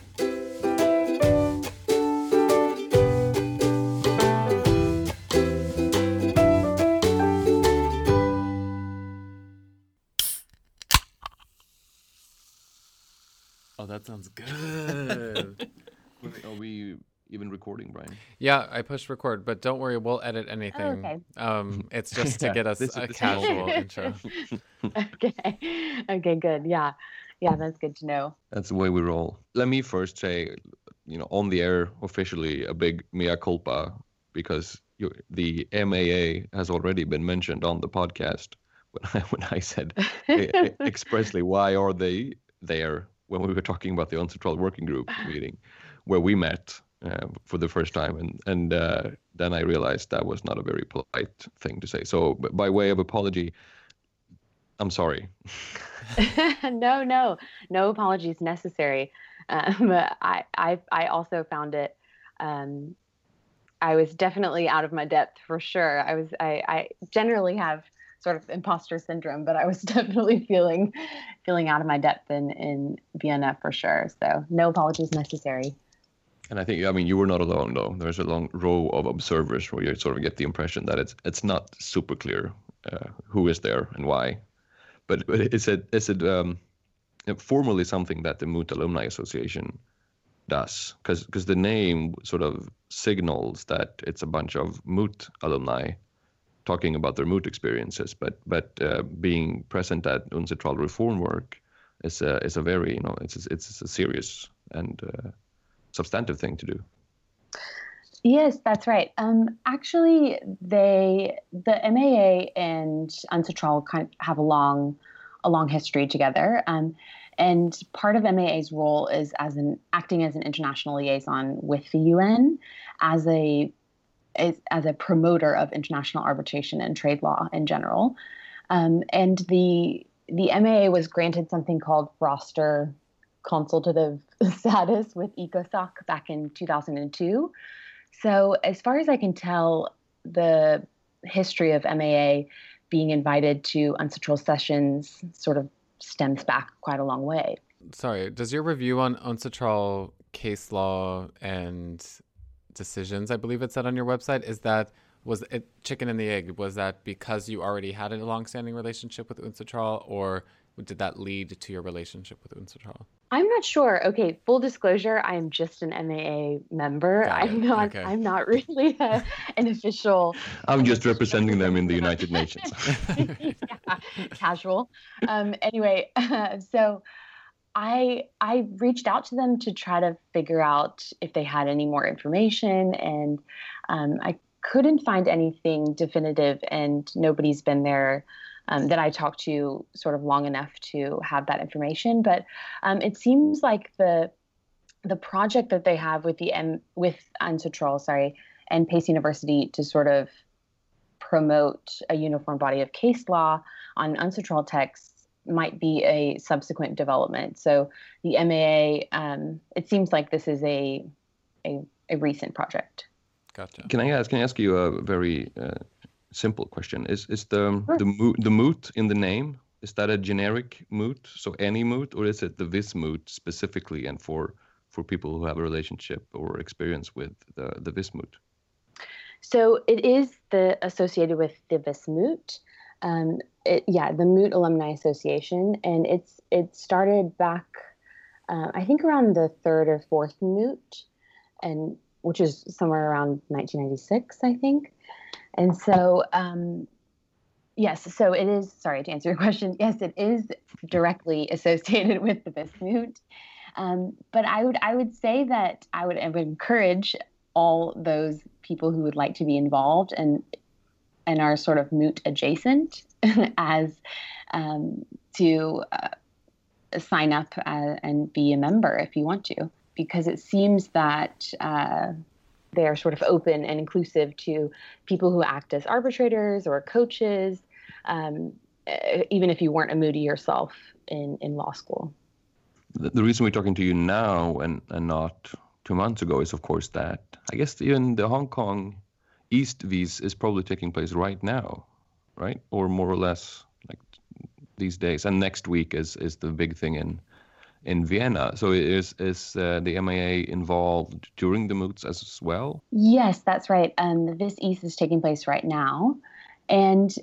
Oh, that sounds good. Are we even recording, Brian? Yeah, I pushed record, but don't worry, we'll edit anything. Oh, okay. It's just to get us a casual intro. Okay, good. Yeah, that's good to know. That's the way we roll. Let me first say, on the air officially, a big mea culpa, because the MAA has already been mentioned on the podcast when I said expressly, why are they there? When we were talking about the UNCITRAL working group meeting, where we met for the first time, and then I realized that was not a very polite thing to say. So, by way of apology, I'm sorry. No apologies necessary. I also found it. I was definitely out of my depth for sure. I generally have sort of imposter syndrome, but I was definitely feeling out of my depth in Vienna for sure. So no apologies necessary. And I think, you were not alone though. There's a long row of observers where you sort of get the impression that it's not super clear who is there and why. But it's formally something that the Moot Alumni Association does, because the name sort of signals that it's a bunch of Moot alumni talking about their Moot experiences, but being present at UNCITRAL reform work is a very it's a serious and substantive thing to do. Yes, that's right. Actually, the MAA and UNCITRAL kind of have a long history together. And part of MAA's role is as acting as an international liaison with the UN as a promoter of international arbitration and trade law in general. And the MAA was granted something called roster consultative status with ECOSOC back in 2002. So as far as I can tell, the history of MAA being invited to UNCITRAL sessions sort of stems back quite a long way. Sorry, does your review on UNCITRAL case law and decisions, I believe it said on your website, was it chicken and the egg? Was that because you already had a longstanding relationship with UNCITRAL, or did that lead to your relationship with UNCITRAL? I'm not sure. Okay, full disclosure, I am just an MAA member. I'm not really an official. I'm just representing them in the United Nations. Yeah, casual. Anyway, so I reached out to them to try to figure out if they had any more information, and I couldn't find anything definitive, and nobody's been there that I talked to sort of long enough to have that information. But it seems like the project that they have with UNCITRAL, and Pace University to sort of promote a uniform body of case law on UNCITRAL texts might be a subsequent development. So the MAA, it seems like this is a recent project. Gotcha. Can I ask you a very simple question? Is the moot in the name, is that a generic moot, so any moot, or is it the Vis Moot specifically and for people who have a relationship or experience with the Vis Moot? So it is associated with the Vis Moot, the Moot Alumni Association, and it started back I think around the third or fourth moot, and which is somewhere around 1996, I think. And so, so it is, to answer your question, yes, it is directly associated with the Vis Moot. But I would say that I would encourage all those people who would like to be involved and are sort of moot adjacent as to sign up and be a member if you want to, because it seems that they are sort of open and inclusive to people who act as arbitrators or coaches, even if you weren't a Mooty yourself in law school. The reason we're talking to you now and not 2 months ago is, of course, that I guess even the Hong Kong East Vis is probably taking place right now, right? Or more or less like these days. And next week is the big thing in Vienna. So is the MAA involved during the moots as well? Yes, that's right. The Vis East is taking place right now. And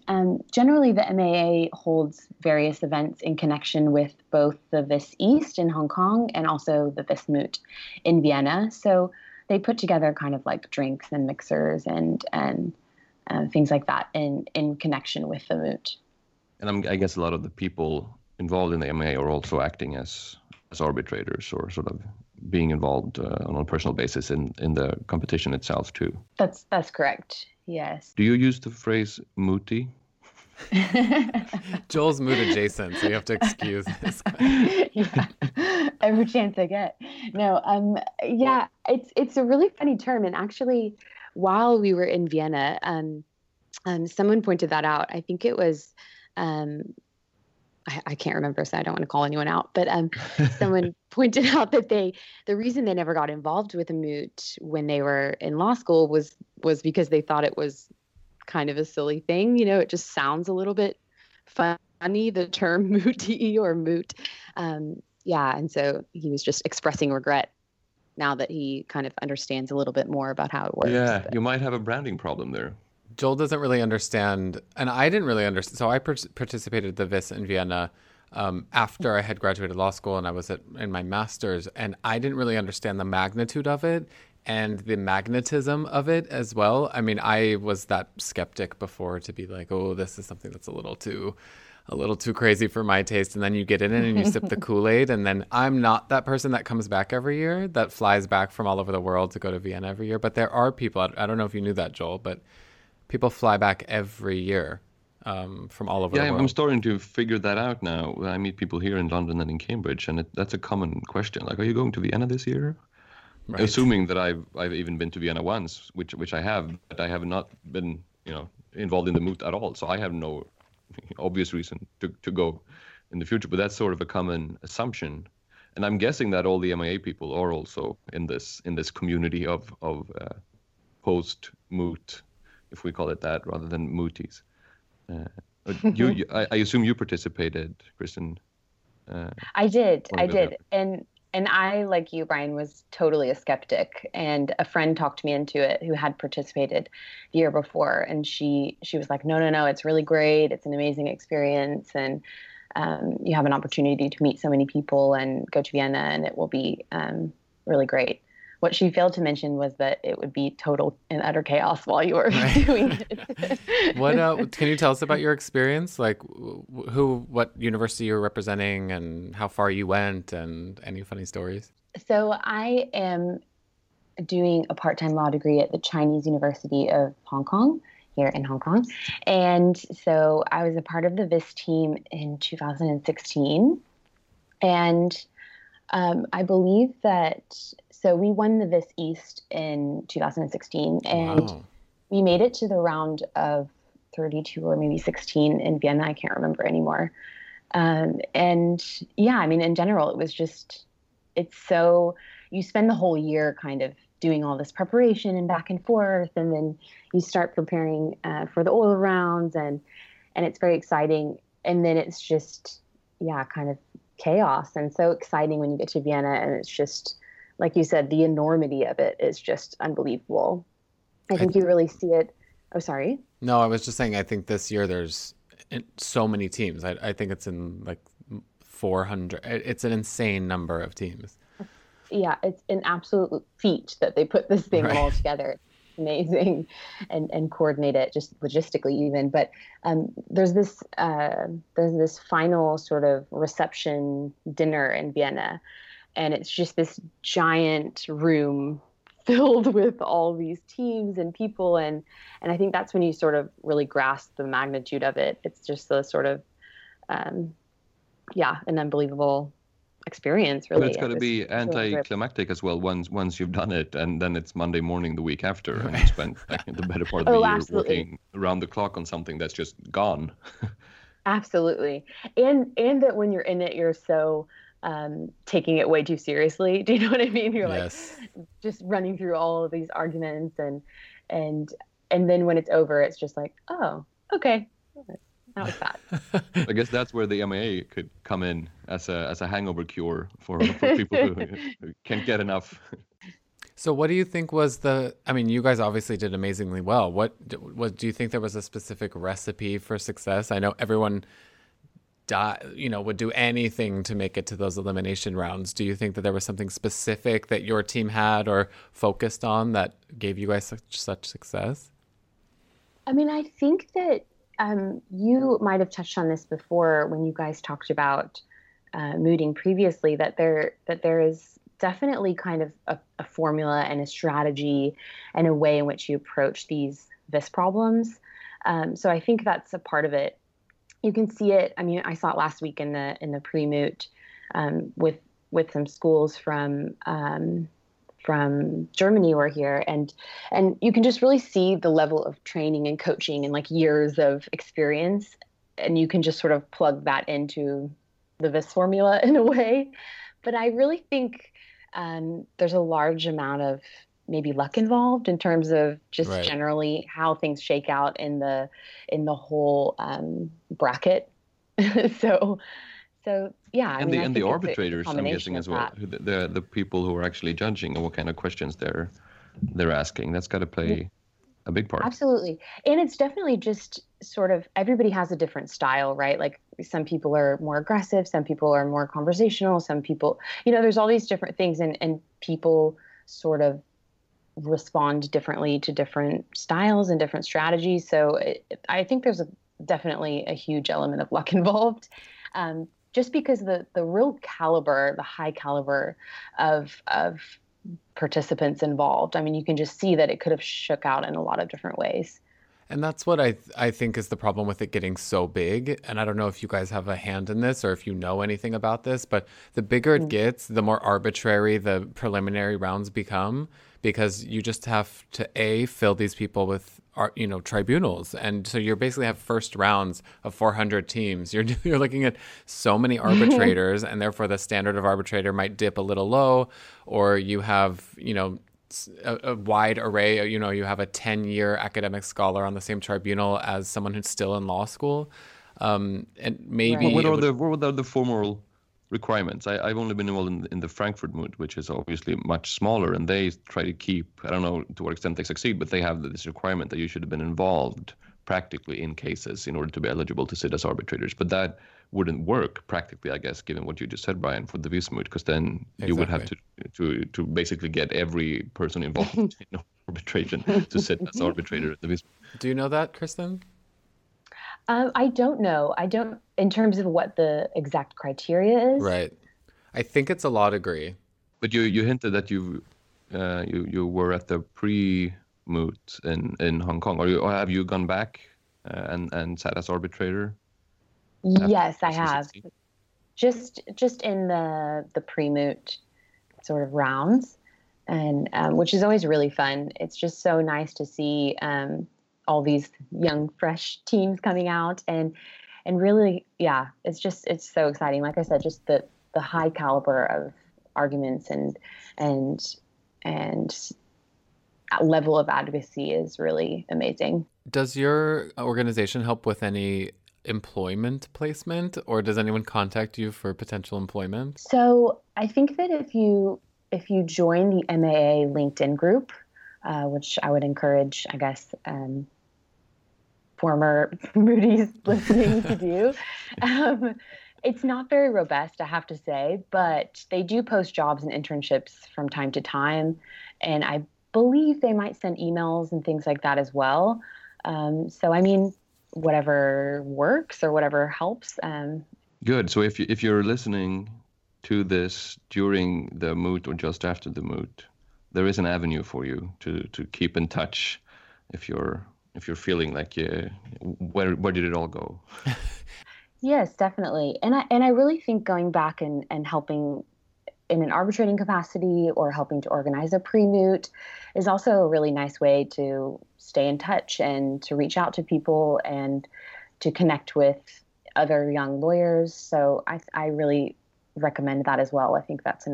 generally the MAA holds various events in connection with both the Vis East in Hong Kong and also the Vis Moot in Vienna. So they put together kind of like drinks and mixers and things like that in connection with the moot. And I guess a lot of the people involved in the MAA are also acting as arbitrators or sort of being involved on a personal basis in the competition itself too. That's correct. Yes. Do you use the phrase mooty? Joel's moot adjacent, so you have to excuse this. Yeah. Every chance I get. No. It's a really funny term, and actually, while we were in Vienna, someone pointed that out. I think it was. I can't remember, so I don't want to call anyone out, but someone pointed out that the reason they never got involved with a moot when they were in law school was because they thought it was kind of a silly thing. You know, it just sounds a little bit funny, the term mooty or moot. And so he was just expressing regret now that he kind of understands a little bit more about how it works. Yeah, but you might have a branding problem there. Joel doesn't really understand, and I didn't really understand. So I participated at the Vis in Vienna after I had graduated law school, and I was in my master's, and I didn't really understand the magnitude of it and the magnetism of it as well. I mean, I was that skeptic before to be like, oh, this is something that's a little too a little too crazy for my taste, and then you get in it and you sip the Kool-Aid, and then I'm not that person that comes back every year, that flies back from all over the world to go to Vienna every year, but there are people, I don't know if you knew that, Joel, but people fly back every year from all over the world. Yeah, I'm starting to figure that out now. I meet people here in London and in Cambridge, and that's a common question, like, are you going to Vienna this year? Right. Assuming that I've even been to Vienna once, which I have, but I have not been, involved in the Moot at all, so I have no obvious reason to go in the future. But that's sort of a common assumption, and I'm guessing that all the MIA people are also in this community of post Moot, if we call it that, rather than Mooties. I assume you participated, Kristen. I did. And I, like you, Brian, was totally a skeptic, and a friend talked me into it who had participated the year before, and she was like, no, it's really great. It's an amazing experience, and you have an opportunity to meet so many people and go to Vienna, and it will be really great. What she failed to mention was that it would be total and utter chaos while you were doing it. What can you tell us about your experience? Like, what university you were representing, and how far you went, and any funny stories? So I am doing a part-time law degree at the Chinese University of Hong Kong, here in Hong Kong, and so I was a part of the Vis team in 2016, and I believe that. So we won the Vis East in 2016, and we made it to the round of 32 or maybe 16 in Vienna. I can't remember anymore. And yeah, I mean, in general, it was just, it's so, you spend the whole year kind of doing all this preparation and back and forth, and then you start preparing for the oil rounds, and it's very exciting. And then it's just, kind of chaos, and so exciting when you get to Vienna, and it's just, like you said, the enormity of it is just unbelievable. I think you really see it. Oh, sorry. No, I was just saying, I think this year there's so many teams. I think it's in like 400. It's an insane number of teams. Yeah, it's an absolute feat that they put this thing all together. It's amazing, and coordinate it just logistically even. But there's this final sort of reception dinner in Vienna. And it's just this giant room filled with all these teams and people. And I think that's when you sort of really grasp the magnitude of it. It's just the sort of, an unbelievable experience, really. But it's got to be anticlimactic as well once you've done it. And then it's Monday morning the week after. And you spend the better part of the year working around the clock on something that's just gone. Absolutely. And that when you're in it, you're so... taking it way too seriously. Do you know what I mean? You're like just running through all of these arguments and then when it's over, it's just like, oh, okay. That was bad. I guess that's where the MIA could come in as a hangover cure for people who can't get enough. So what do you think was you guys obviously did amazingly well. What do you think there was a specific recipe for success? I know everyone would do anything to make it to those elimination rounds. Do you think that there was something specific that your team had or focused on that gave you guys such success? I mean, I think that you might have touched on this before when you guys talked about mooting previously, that there is definitely kind of a formula and a strategy and a way in which you approach these VIS problems. So I think that's a part of it. You can see it. I mean, I saw it last week in the pre-moot with some schools from Germany were here, and you can just really see the level of training and coaching and like years of experience, and you can just sort of plug that into the VIS formula in a way. But I really think there's a large amount of maybe luck involved in terms of just generally how things shake out in the whole bracket. so yeah. And the arbitrators, I'm guessing as well, the people who are actually judging and what kind of questions they're asking. That's got to play a big part. Absolutely, and it's definitely just sort of everybody has a different style, right? Like some people are more aggressive, some people are more conversational, some people, there's all these different things, and people sort of respond differently to different styles and different strategies. So I think there's a definitely a huge element of luck involved. Just because the real caliber, the high caliber of participants involved, I mean, you can just see that it could have shook out in a lot of different ways. And that's what I think is the problem with it getting so big. And I don't know if you guys have a hand in this or if you know anything about this, but the bigger it gets, the more arbitrary the preliminary rounds become, because you just have to, A, fill these people with, you know, tribunals. And so you basically have first rounds of 400 teams. You're looking at so many arbitrators, and therefore the standard of arbitrator might dip a little low, or you have, you know, a wide array. You know, you have a 10-year academic scholar on the same tribunal as someone who's still in law school. And maybe... Right. What are the formal requirements? I've only been involved in the Frankfurt Moot, which is obviously much smaller, and they try to keep, I don't know to what extent they succeed, but they have this requirement that you should have been involved practically in cases in order to be eligible to sit as arbitrators. But that wouldn't work practically, I guess, given what you just said, Brian, for the Vis Moot, because then you would have to basically get every person involved in arbitration to sit as arbitrator at the Vis Moot. Do you know that, Kristen? I don't know. In terms of what the exact criteria is. Right. I think it's a law degree. But you hinted that you were at the pre-moot in Hong Kong. Or have you gone back and sat as arbitrator? Yes, I have. Just in the pre-moot sort of rounds, and which is always really fun. It's just so nice to see all these young, fresh teams coming out, and really, yeah, it's so exciting. Like I said, just the high caliber of arguments and level of advocacy is really amazing. Does your organization help with any employment placement, or does anyone contact you for potential employment? So I think that if you join the MAA LinkedIn group, which I would encourage, I guess, former Mooties listening to do, it's not very robust, I have to say, but they do post jobs and internships from time to time, and I believe they might send emails and things like that as well. So I mean, whatever works or whatever helps. Good. So if you're listening to this during the moot or just after the moot, there is an avenue for you to keep in touch if you're feeling like where did it all go? Yes, definitely. And I really think going back and helping in an arbitrating capacity or helping to organize a pre-moot is also a really nice way to stay in touch and to reach out to people and to connect with other young lawyers. So I really recommend that as well. I think that's a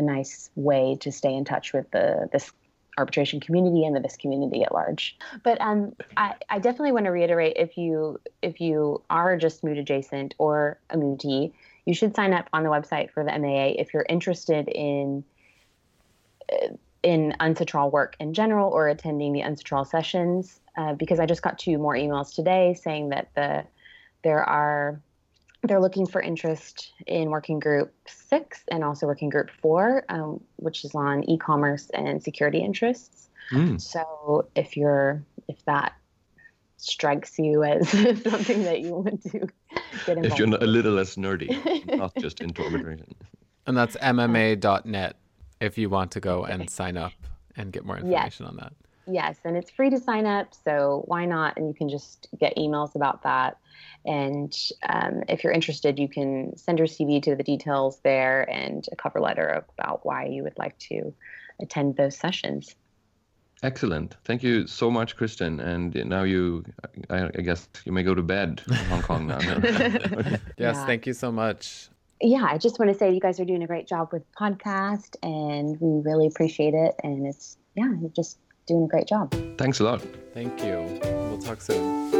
nice way to stay in touch with this arbitration community and this community at large. But I definitely want to reiterate, if you are just moot adjacent or a mootee, you should sign up on the website for the MAA if you're interested in UNCITRAL work in general or attending the UNCITRAL sessions, because I just got 2 more emails today saying that they're looking for interest in working group 6 and also working group 4, which is on e-commerce and security interests. So if that strikes you as something that you want to get involved, if you're a little less nerdy, not just into arbitration. And that's MMA.net if you want to go and sign up and get more information on that. Yes, and it's free to sign up, so why not? And you can just get emails about that. And if you're interested, you can send your CV to the details there and a cover letter about why you would like to attend those sessions. Excellent. Thank you so much, Kristen. And now I guess you may go to bed in Hong Kong now. Yes, yeah. Thank you so much. Yeah, I just want to say you guys are doing a great job with the podcast, and we really appreciate it. And you're just doing a great job. Thanks a lot. Thank you. We'll talk soon.